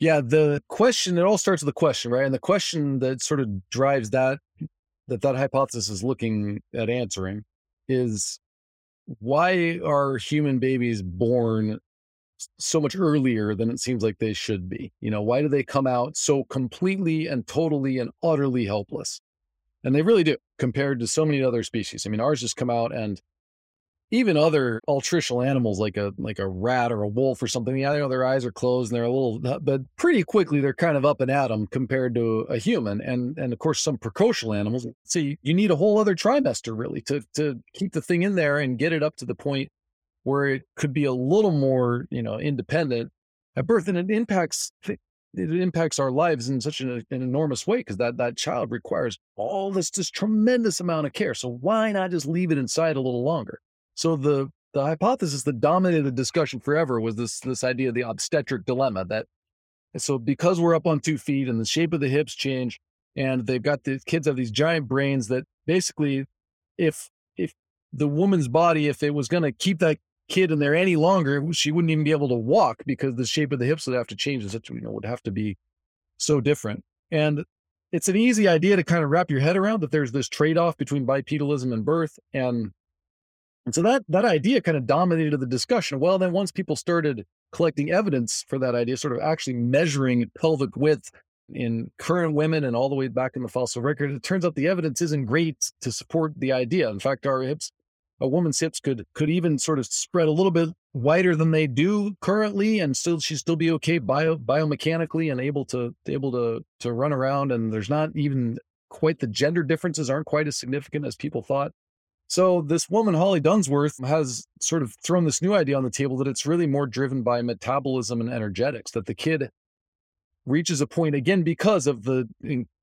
Yeah. The question, it all starts with the question, right? And the question that sort of drives that hypothesis is looking at answering is why are human babies born so much earlier than it seems like they should be? You know, why do they come out so completely and totally and utterly helpless? And they really do compared to so many other species. I mean, ours just come out, and even other altricial animals like a rat or a wolf or something, yeah, you know, their eyes are closed and they're a little, but pretty quickly they're kind of up and at 'em compared to a human. And of course, some precocial animals. See, you need a whole other trimester really to keep the thing in there and get it up to the point where it could be a little more, you know, independent at birth, and it impacts our lives in such an enormous way because that child requires all this tremendous amount of care. So why not just leave it inside a little longer? So the hypothesis that dominated the discussion forever was this idea of the obstetric dilemma. That so because we're up on 2 feet and the shape of the hips change, and they've got the kids have these giant brains that basically, if the woman's body, if it was going to keep that kid in there any longer, she wouldn't even be able to walk because the shape of the hips would have to change. And such, you know, would have to be so different. And it's an easy idea to kind of wrap your head around that there's this trade-off between bipedalism and birth. And so that idea kind of dominated the discussion. Well, then once people started collecting evidence for that idea, sort of actually measuring pelvic width in current women and all the way back in the fossil record, it turns out the evidence isn't great to support the idea. In fact, our hips, a woman's hips could even sort of spread a little bit wider than they do currently, and she'd still be okay biomechanically and able to run around. And there's not even quite the gender differences aren't quite as significant as people thought. So this woman, Holly Dunsworth, has sort of thrown this new idea on the table that it's really more driven by metabolism and energetics, that the kid reaches a point, again, because of the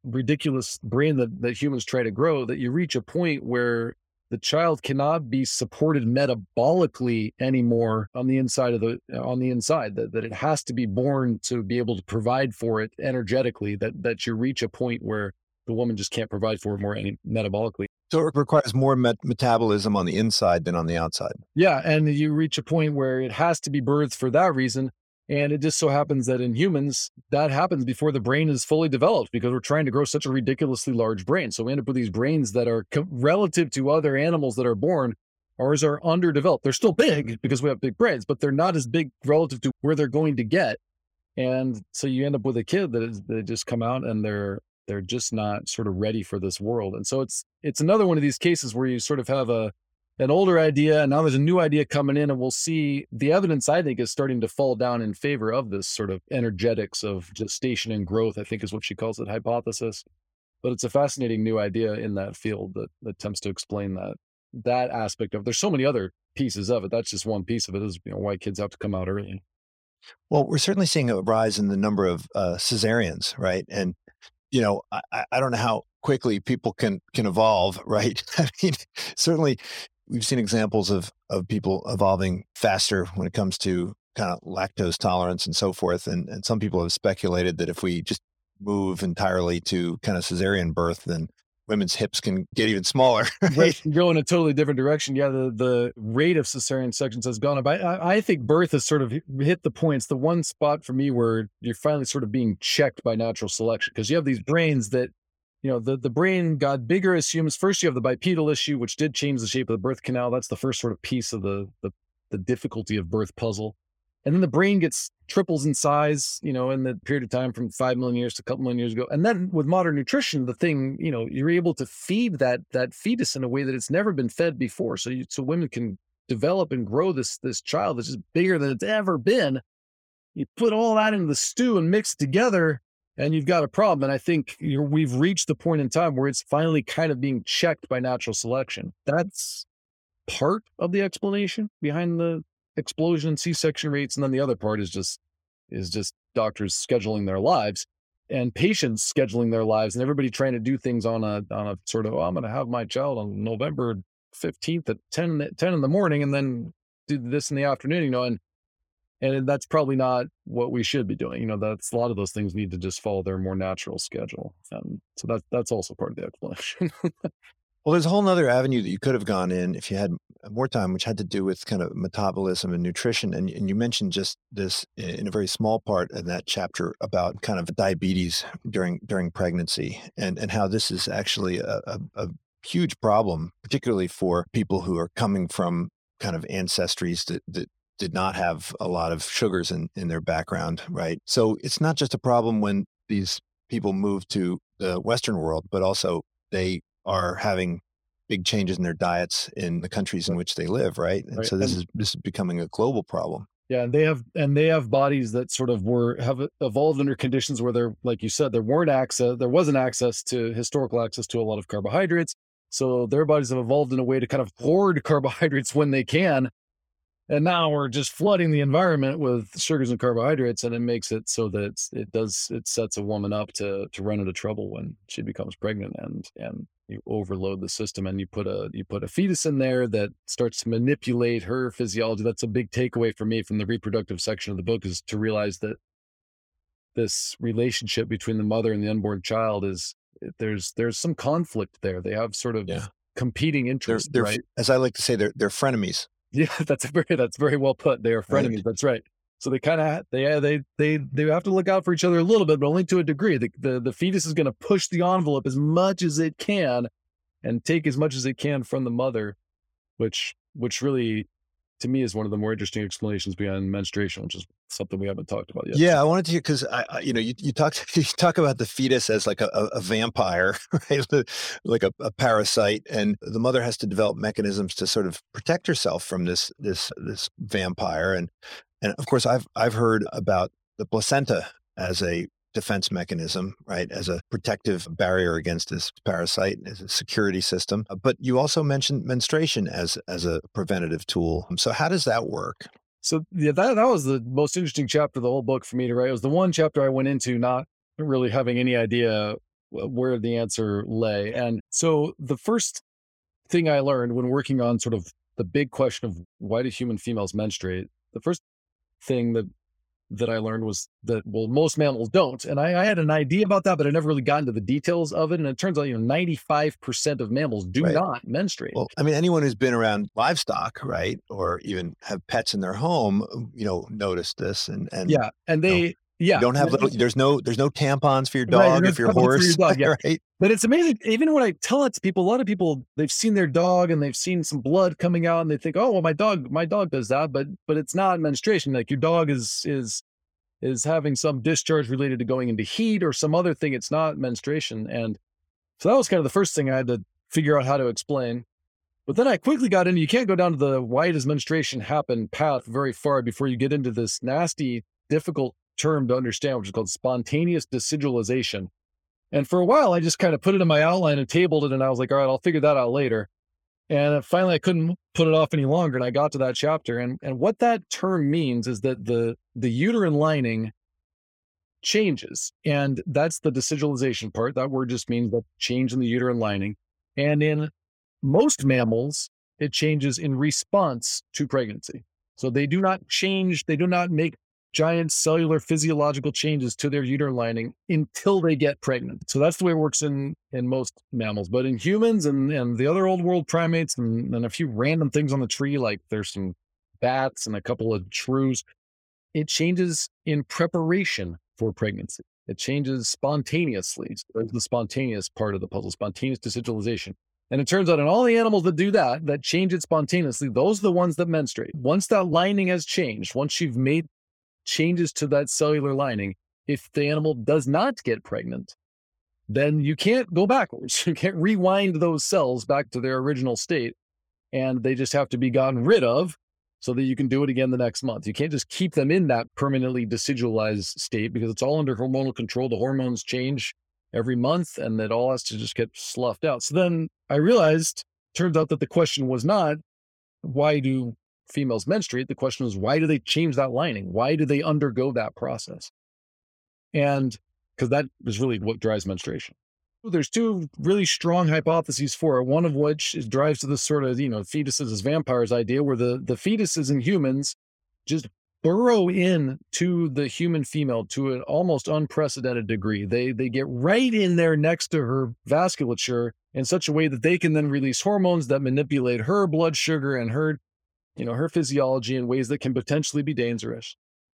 ridiculous brain that humans try to grow, that you reach a point where the child cannot be supported metabolically anymore on the inside that it has to be born to be able to provide for it energetically, that you reach a point where the woman just can't provide for it more metabolically. So it requires more metabolism on the inside than on the outside. Yeah. And you reach a point where it has to be birthed for that reason. And it just so happens that in humans, that happens before the brain is fully developed because we're trying to grow such a ridiculously large brain. So we end up with these brains that are relative to other animals that are born, ours are underdeveloped. They're still big because we have big brains, but they're not as big relative to where they're going to get. And so you end up with a kid that is, they just come out and they're just not sort of ready for this world. And so it's another one of these cases where you sort of have an older idea, and now there's a new idea coming in, and we'll see the evidence, I think, is starting to fall down in favor of this sort of energetics of gestation and growth, I think is what she calls it, hypothesis. But it's a fascinating new idea in that field that attempts to explain that aspect of, there's so many other pieces of it. That's just one piece of it, is why kids have to come out early. Well, we're certainly seeing a rise in the number of cesareans, right? And, I don't know how quickly people can evolve, right? I mean, certainly we've seen examples of people evolving faster when it comes to kind of lactose tolerance and so forth. And some people have speculated that if we just move entirely to kind of cesarean birth, then women's hips can get even smaller. Right? Go in a totally different direction. Yeah, the rate of cesarean sections has gone up. I think birth has sort of hit the point. It's the one spot for me where you're finally sort of being checked by natural selection, because you have these brains that, the brain got bigger as humans. First, you have the bipedal issue, which did change the shape of the birth canal. That's the first sort of piece of the difficulty of birth puzzle. And then the brain triples in size, in the period of time from 5 million years to a couple million years ago. And then with modern nutrition, the thing, you're able to feed that fetus in a way that it's never been fed before. So women can develop and grow this child that's just bigger than it's ever been. You put all that into the stew and mix it together, and you've got a problem. And I think we've reached the point in time where it's finally kind of being checked by natural selection. That's part of the explanation behind the explosion, C-section rates. And then the other part is just doctors scheduling their lives and patients scheduling their lives, and everybody trying to do things on a sort of, I'm going to have my child on November 15th at 10 in the morning and then do this in the afternoon, and that's probably not what we should be doing. That's a lot of those things need to just follow their more natural schedule. And so that's also part of the explanation. Well, there's a whole nother avenue that you could have gone in if you had more time, which had to do with kind of metabolism and nutrition. And you mentioned just this in a very small part in that chapter about kind of diabetes during pregnancy and how this is actually a huge problem, particularly for people who are coming from kind of ancestries that did not have a lot of sugars in their background, right? So it's not just a problem when these people move to the Western world, but also they are having big changes in their diets in the countries in which they live, right? And right. So this is becoming a global problem. Yeah, and they have bodies that sort of have evolved under conditions where they're, like you said, there wasn't historical access to a lot of carbohydrates. So their bodies have evolved in a way to kind of hoard carbohydrates when they can. And now we're just flooding the environment with sugars and carbohydrates, and it makes it so that it sets a woman up to run into trouble when she becomes pregnant, and you overload the system, and you put a fetus in there that starts to manipulate her physiology. That's a big takeaway for me from the reproductive section of the book, is to realize that this relationship between the mother and the unborn child there's some conflict there. They have sort of competing interests. Right? As I like to say, they're frenemies. Yeah, that's very well put. They are frenemies. Right. That's right. So they kind of they have to look out for each other a little bit, but only to a degree. The fetus is going to push the envelope as much as it can, and take as much as it can from the mother, which really, to me, is one of the more interesting explanations behind menstruation, which is something we haven't talked about yet. Yeah, I wanted to, because you talk about the fetus as like a vampire, right? Like a parasite, and the mother has to develop mechanisms to sort of protect herself from this vampire. And of course, I've heard about the placenta as a defense mechanism, right? As a protective barrier against this parasite, as a security system. But you also mentioned menstruation as a preventative tool. So how does that work? So yeah, that was the most interesting chapter of the whole book for me to write. It was the one chapter I went into not really having any idea where the answer lay. And so the first thing I learned when working on sort of the big question of why do human females menstruate, the first thing that that I learned was that, well, most mammals don't. And I had an idea about that, but I never really got into the details of it. And it turns out, 95% of mammals do not menstruate. Well, I mean, anyone who's been around livestock, right, or even have pets in their home, notice this. And yeah, and they you don't have little. There's no tampons for your dog, or for your horse, right? But it's amazing. Even when I tell it to people, a lot of people, they've seen their dog and they've seen some blood coming out, and they think, oh, well, my dog does that, but it's not menstruation. Like, your dog is having some discharge related to going into heat or some other thing. It's not menstruation. And so that was kind of the first thing I had to figure out how to explain. But then I quickly got into, you can't go down to the why does menstruation happen path very far before you get into this nasty, difficult term to understand, which is called spontaneous decidualization. And for a while, I just kind of put it in my outline and tabled it. And I was like, all right, I'll figure that out later. And finally, I couldn't put it off any longer. And I got to that chapter. And what that term means is that the uterine lining changes. And that's the decidualization part. That word just means the change in the uterine lining. And in most mammals, it changes in response to pregnancy. So they do not change. They do not make giant cellular physiological changes to their uterine lining until they get pregnant. So that's the way it works in most mammals. But in humans and the other old world primates and a few random things on the tree, like there's some bats and a couple of shrews, it changes in preparation for pregnancy. It changes spontaneously. So there's the spontaneous part of the puzzle, spontaneous decidualization. And it turns out in all the animals that do that change it spontaneously, those are the ones that menstruate. Once that lining has changed, once you've made changes to that cellular lining, if the animal does not get pregnant, then you can't go backwards. You can't rewind those cells back to their original state, and they just have to be gotten rid of so that you can do it again the next month. You can't just keep them in that permanently decidualized state because it's all under hormonal control. The hormones change every month, and it all has to just get sloughed out. So then I realized, turns out that the question was not, why do females menstruate? The question is, why do they change that lining? Why do they undergo that process? And because that is really what drives menstruation. There's two really strong hypotheses for it, one of which drives to this sort of, fetuses as vampires idea, where the fetuses in humans just burrow in to the human female to an almost unprecedented degree. They get right in there next to her vasculature in such a way that they can then release hormones that manipulate her blood sugar and her physiology in ways that can potentially be dangerous.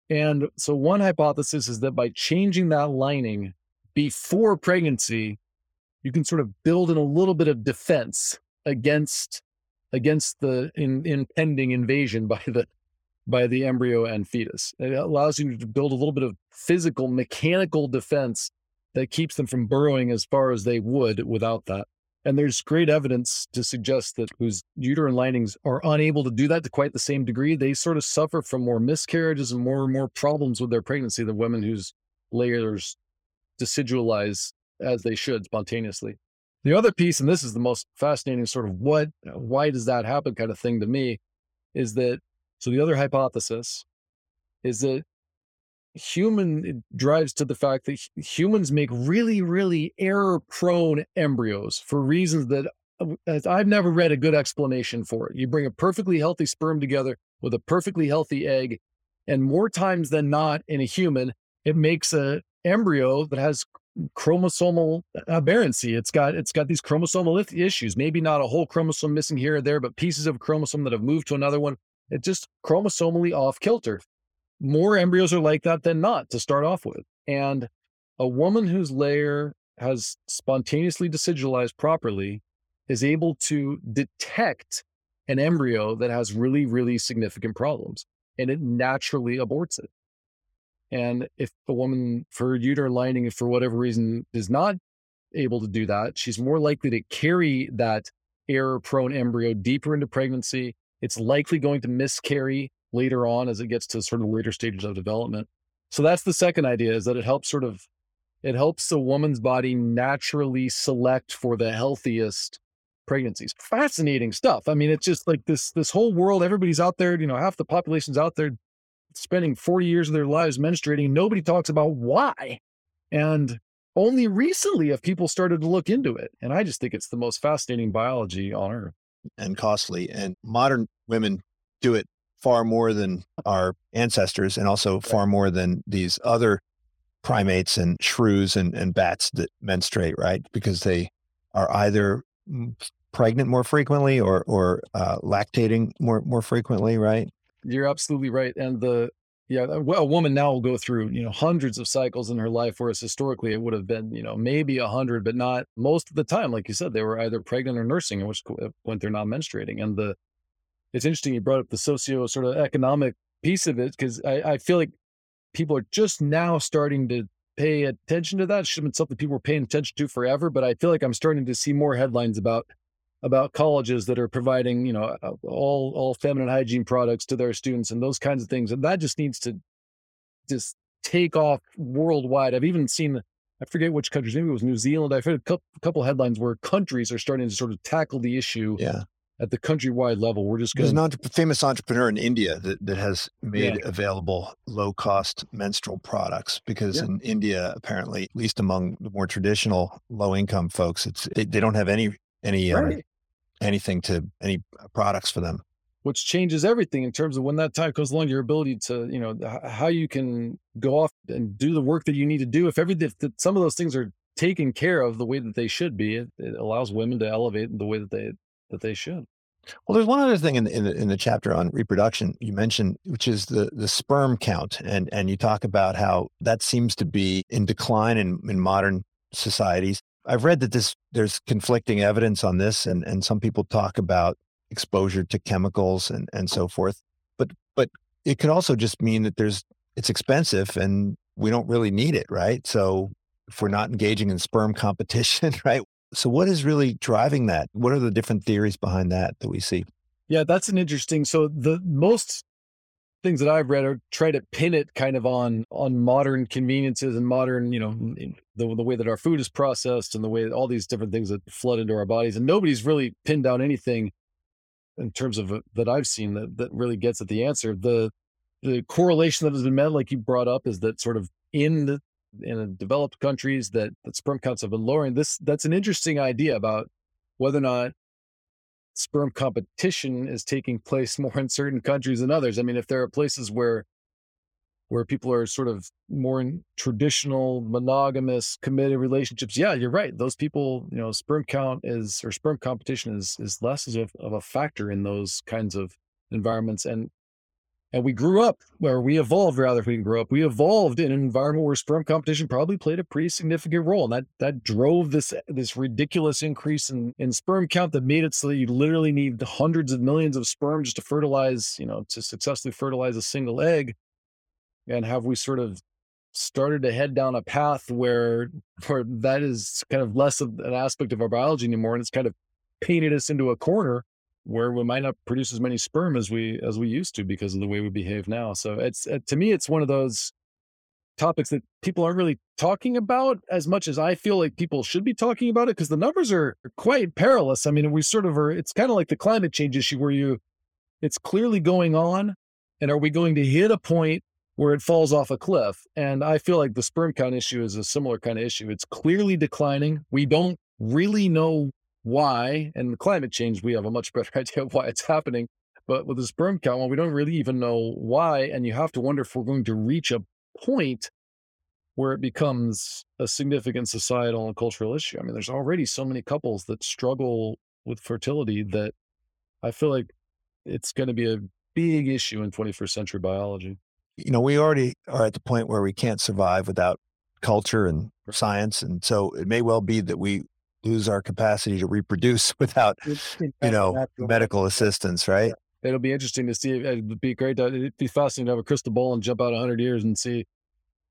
And so one hypothesis is that by changing that lining before pregnancy, you can sort of build in a little bit of defense against the impending invasion by the embryo and fetus. It allows you to build a little bit of physical, mechanical defense that keeps them from burrowing as far as they would without that. And there's great evidence to suggest that whose uterine linings are unable to do that to quite the same degree, they sort of suffer from more miscarriages and more problems with their pregnancy than women whose layers decidualize as they should spontaneously. The other piece, and this is the most fascinating sort of why does that happen kind of thing to me, is that, so the other hypothesis is that it drives to the fact that humans make really, really error-prone embryos for reasons that I've never read a good explanation for it. You bring a perfectly healthy sperm together with a perfectly healthy egg, and more times than not in a human, it makes an embryo that has chromosomal aberrancy. It's got these chromosomal issues, maybe not a whole chromosome missing here or there, but pieces of a chromosome that have moved to another one. It's just chromosomally off kilter. More embryos are like that than not to start off with. And a woman whose layer has spontaneously decidualized properly is able to detect an embryo that has really, really significant problems, and it naturally aborts it. And if a woman, for uterine lining, for whatever reason, is not able to do that, she's more likely to carry that error-prone embryo deeper into pregnancy. It's likely going to miscarry later on as it gets to sort of later stages of development. So that's the second idea, is that it helps the woman's body naturally select for the healthiest pregnancies. Fascinating stuff. I mean, it's just like this whole world, everybody's out there, half the population's out there spending 40 years of their lives menstruating. Nobody talks about why. And only recently have people started to look into it. And I just think it's the most fascinating biology on earth. And costly. And modern women do it far more than our ancestors, and also far more than these other primates and shrews and bats that menstruate, right? Because they are either pregnant more frequently or lactating more frequently, right? You're absolutely right. And a woman now will go through, hundreds of cycles in her life, whereas historically it would have been, maybe 100, but not most of the time. Like you said, they were either pregnant or nursing, in which point they're not menstruating. And it's interesting you brought up the socio sort of economic piece of it, because I feel like people are just now starting to pay attention to that. It should have been something people were paying attention to forever, but I feel like I'm starting to see more headlines about colleges that are providing, all feminine hygiene products to their students and those kinds of things. And that just needs to just take off worldwide. I've even seen, I forget which countries, maybe it was New Zealand. I've heard a couple headlines where countries are starting to sort of tackle the issue at the countrywide level. We're just going to... There's a famous entrepreneur in India that has made available low-cost menstrual products, because in India, apparently, at least among the more traditional low-income folks, they don't have any any products for them, which changes everything in terms of when that time comes along, your ability to, how you can go off and do the work that you need to do. If some of those things are taken care of the way that they should be, it allows women to elevate in the way that they should. Well, there's one other thing in the chapter on reproduction you mentioned, which is the sperm count, and you talk about how that seems to be in decline in modern societies. I've read that there's conflicting evidence on this, and some people talk about exposure to chemicals and so forth. But it could also just mean that it's expensive and we don't really need it, right? So if we're not engaging in sperm competition, right? So what is really driving that? What are the different theories behind that we see? Yeah, that's an interesting. So the most things that I've read are try to pin it kind of on modern conveniences and modern, the way that our food is processed and the way that all these different things that flood into our bodies. And nobody's really pinned down anything in terms of that I've seen that really gets at the answer. The correlation that has been made, like you brought up, is that sort of in developed countries that sperm counts have been lowering. That's an interesting idea about whether or not sperm competition is taking place more in certain countries than others. I mean, if there are places where people are sort of more in traditional, monogamous, committed relationships, yeah, you're right. Those people, sperm competition is less of a factor in those kinds of environments. And we evolved in an environment where sperm competition probably played a pretty significant role. And that drove this ridiculous increase in sperm count that made it so that you literally need hundreds of millions of sperm just to fertilize, to successfully fertilize a single egg. And have we sort of started to head down a path where that is kind of less of an aspect of our biology anymore? And it's kind of painted us into a corner where we might not produce as many sperm as we used to because of the way we behave now. So it's, to me, it's one of those topics that people aren't really talking about as much as I feel like people should be talking about it, because the numbers are quite perilous. I mean, we sort of are, it's kind of like the climate change issue it's clearly going on, and are we going to hit a point where it falls off a cliff? And I feel like the sperm count issue is a similar kind of issue. It's clearly declining. We don't really know why, and the climate change, we have a much better idea of why it's happening. But with the sperm count, we don't really even know why. And you have to wonder if we're going to reach a point where it becomes a significant societal and cultural issue. I mean, there's already so many couples that struggle with fertility that I feel like it's going to be a big issue in 21st century biology. We already are at the point where we can't survive without culture and science. And so it may well be that we lose our capacity to reproduce without, medical assistance, right? It'll be interesting to see. It'd be fascinating to have a crystal ball and jump out 100 years and see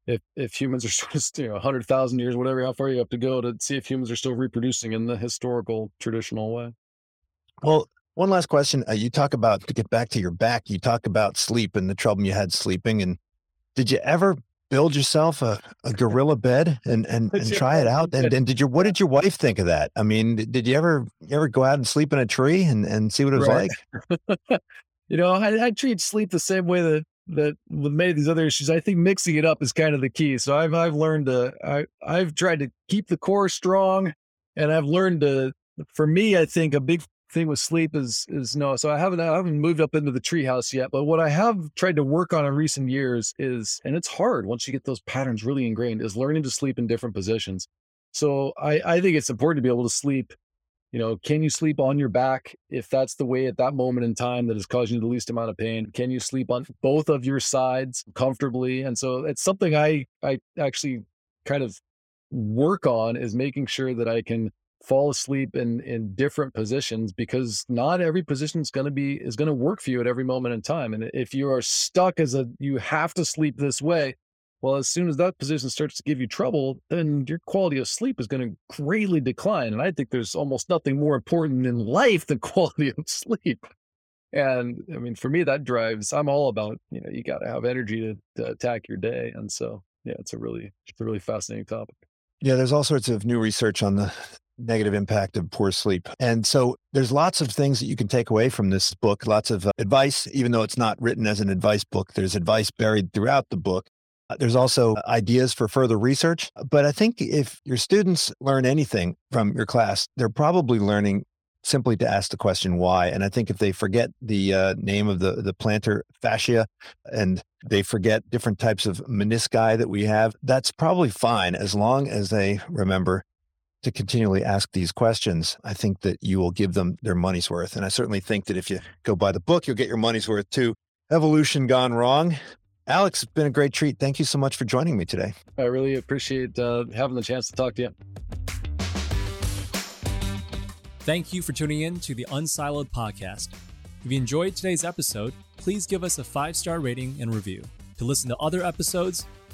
if humans are sort of, 100,000 years, whatever, how far you have to go to see if humans are still reproducing in the historical, traditional way. Well, one last question. You talk about, to get back to your back, you talk about sleep and the trouble you had sleeping. And did you ever build yourself a gorilla bed and try it out? And what did your wife think of that? I mean, did you ever go out and sleep in a tree and see what it was like? I treat sleep the same way that with many of these other issues. I think mixing it up is kind of the key. So I've learned I've tried to keep the core strong, and I've learned for me, I think a big thing with sleep is no. So I haven't moved up into the treehouse yet, but what I have tried to work on in recent years is, and it's hard once you get those patterns really ingrained, is learning to sleep in different positions. So I think it's important to be able to sleep. You know, can you sleep on your back if that's the way at that moment in time that is causing you the least amount of pain? Can you sleep on both of your sides comfortably? And so it's something I actually kind of work on, is making sure that I can fall asleep in different positions, because not every position is going to work for you at every moment in time. And if you are stuck you have to sleep this way, well, as soon as that position starts to give you trouble, then your quality of sleep is going to greatly decline. And I think there's almost nothing more important in life than quality of sleep. And I mean, for me, that drives, I'm all about, you know, you got to have energy to attack your day. And so, yeah, it's a really fascinating topic. Yeah, there's all sorts of new research on the negative impact of poor sleep. And so there's lots of things that you can take away from this book, lots of advice, even though it's not written as an advice book. There's advice buried throughout the book. There's also ideas for further research. But I think if your students learn anything from your class, they're probably learning simply to ask the question why. And I think if they forget the name of the plantar fascia, and they forget different types of menisci that we have, that's probably fine, as long as they remember to continually ask these questions. I think that you will give them their money's worth. And I certainly think that if you go buy the book, you'll get your money's worth too. Evolution Gone Wrong. Alex, it's been a great treat. Thank you so much for joining me today. I really appreciate having the chance to talk to you. Thank you for tuning in to the Unsiloed podcast. If you enjoyed today's episode, please give us a 5-star rating and review. To listen to other episodes,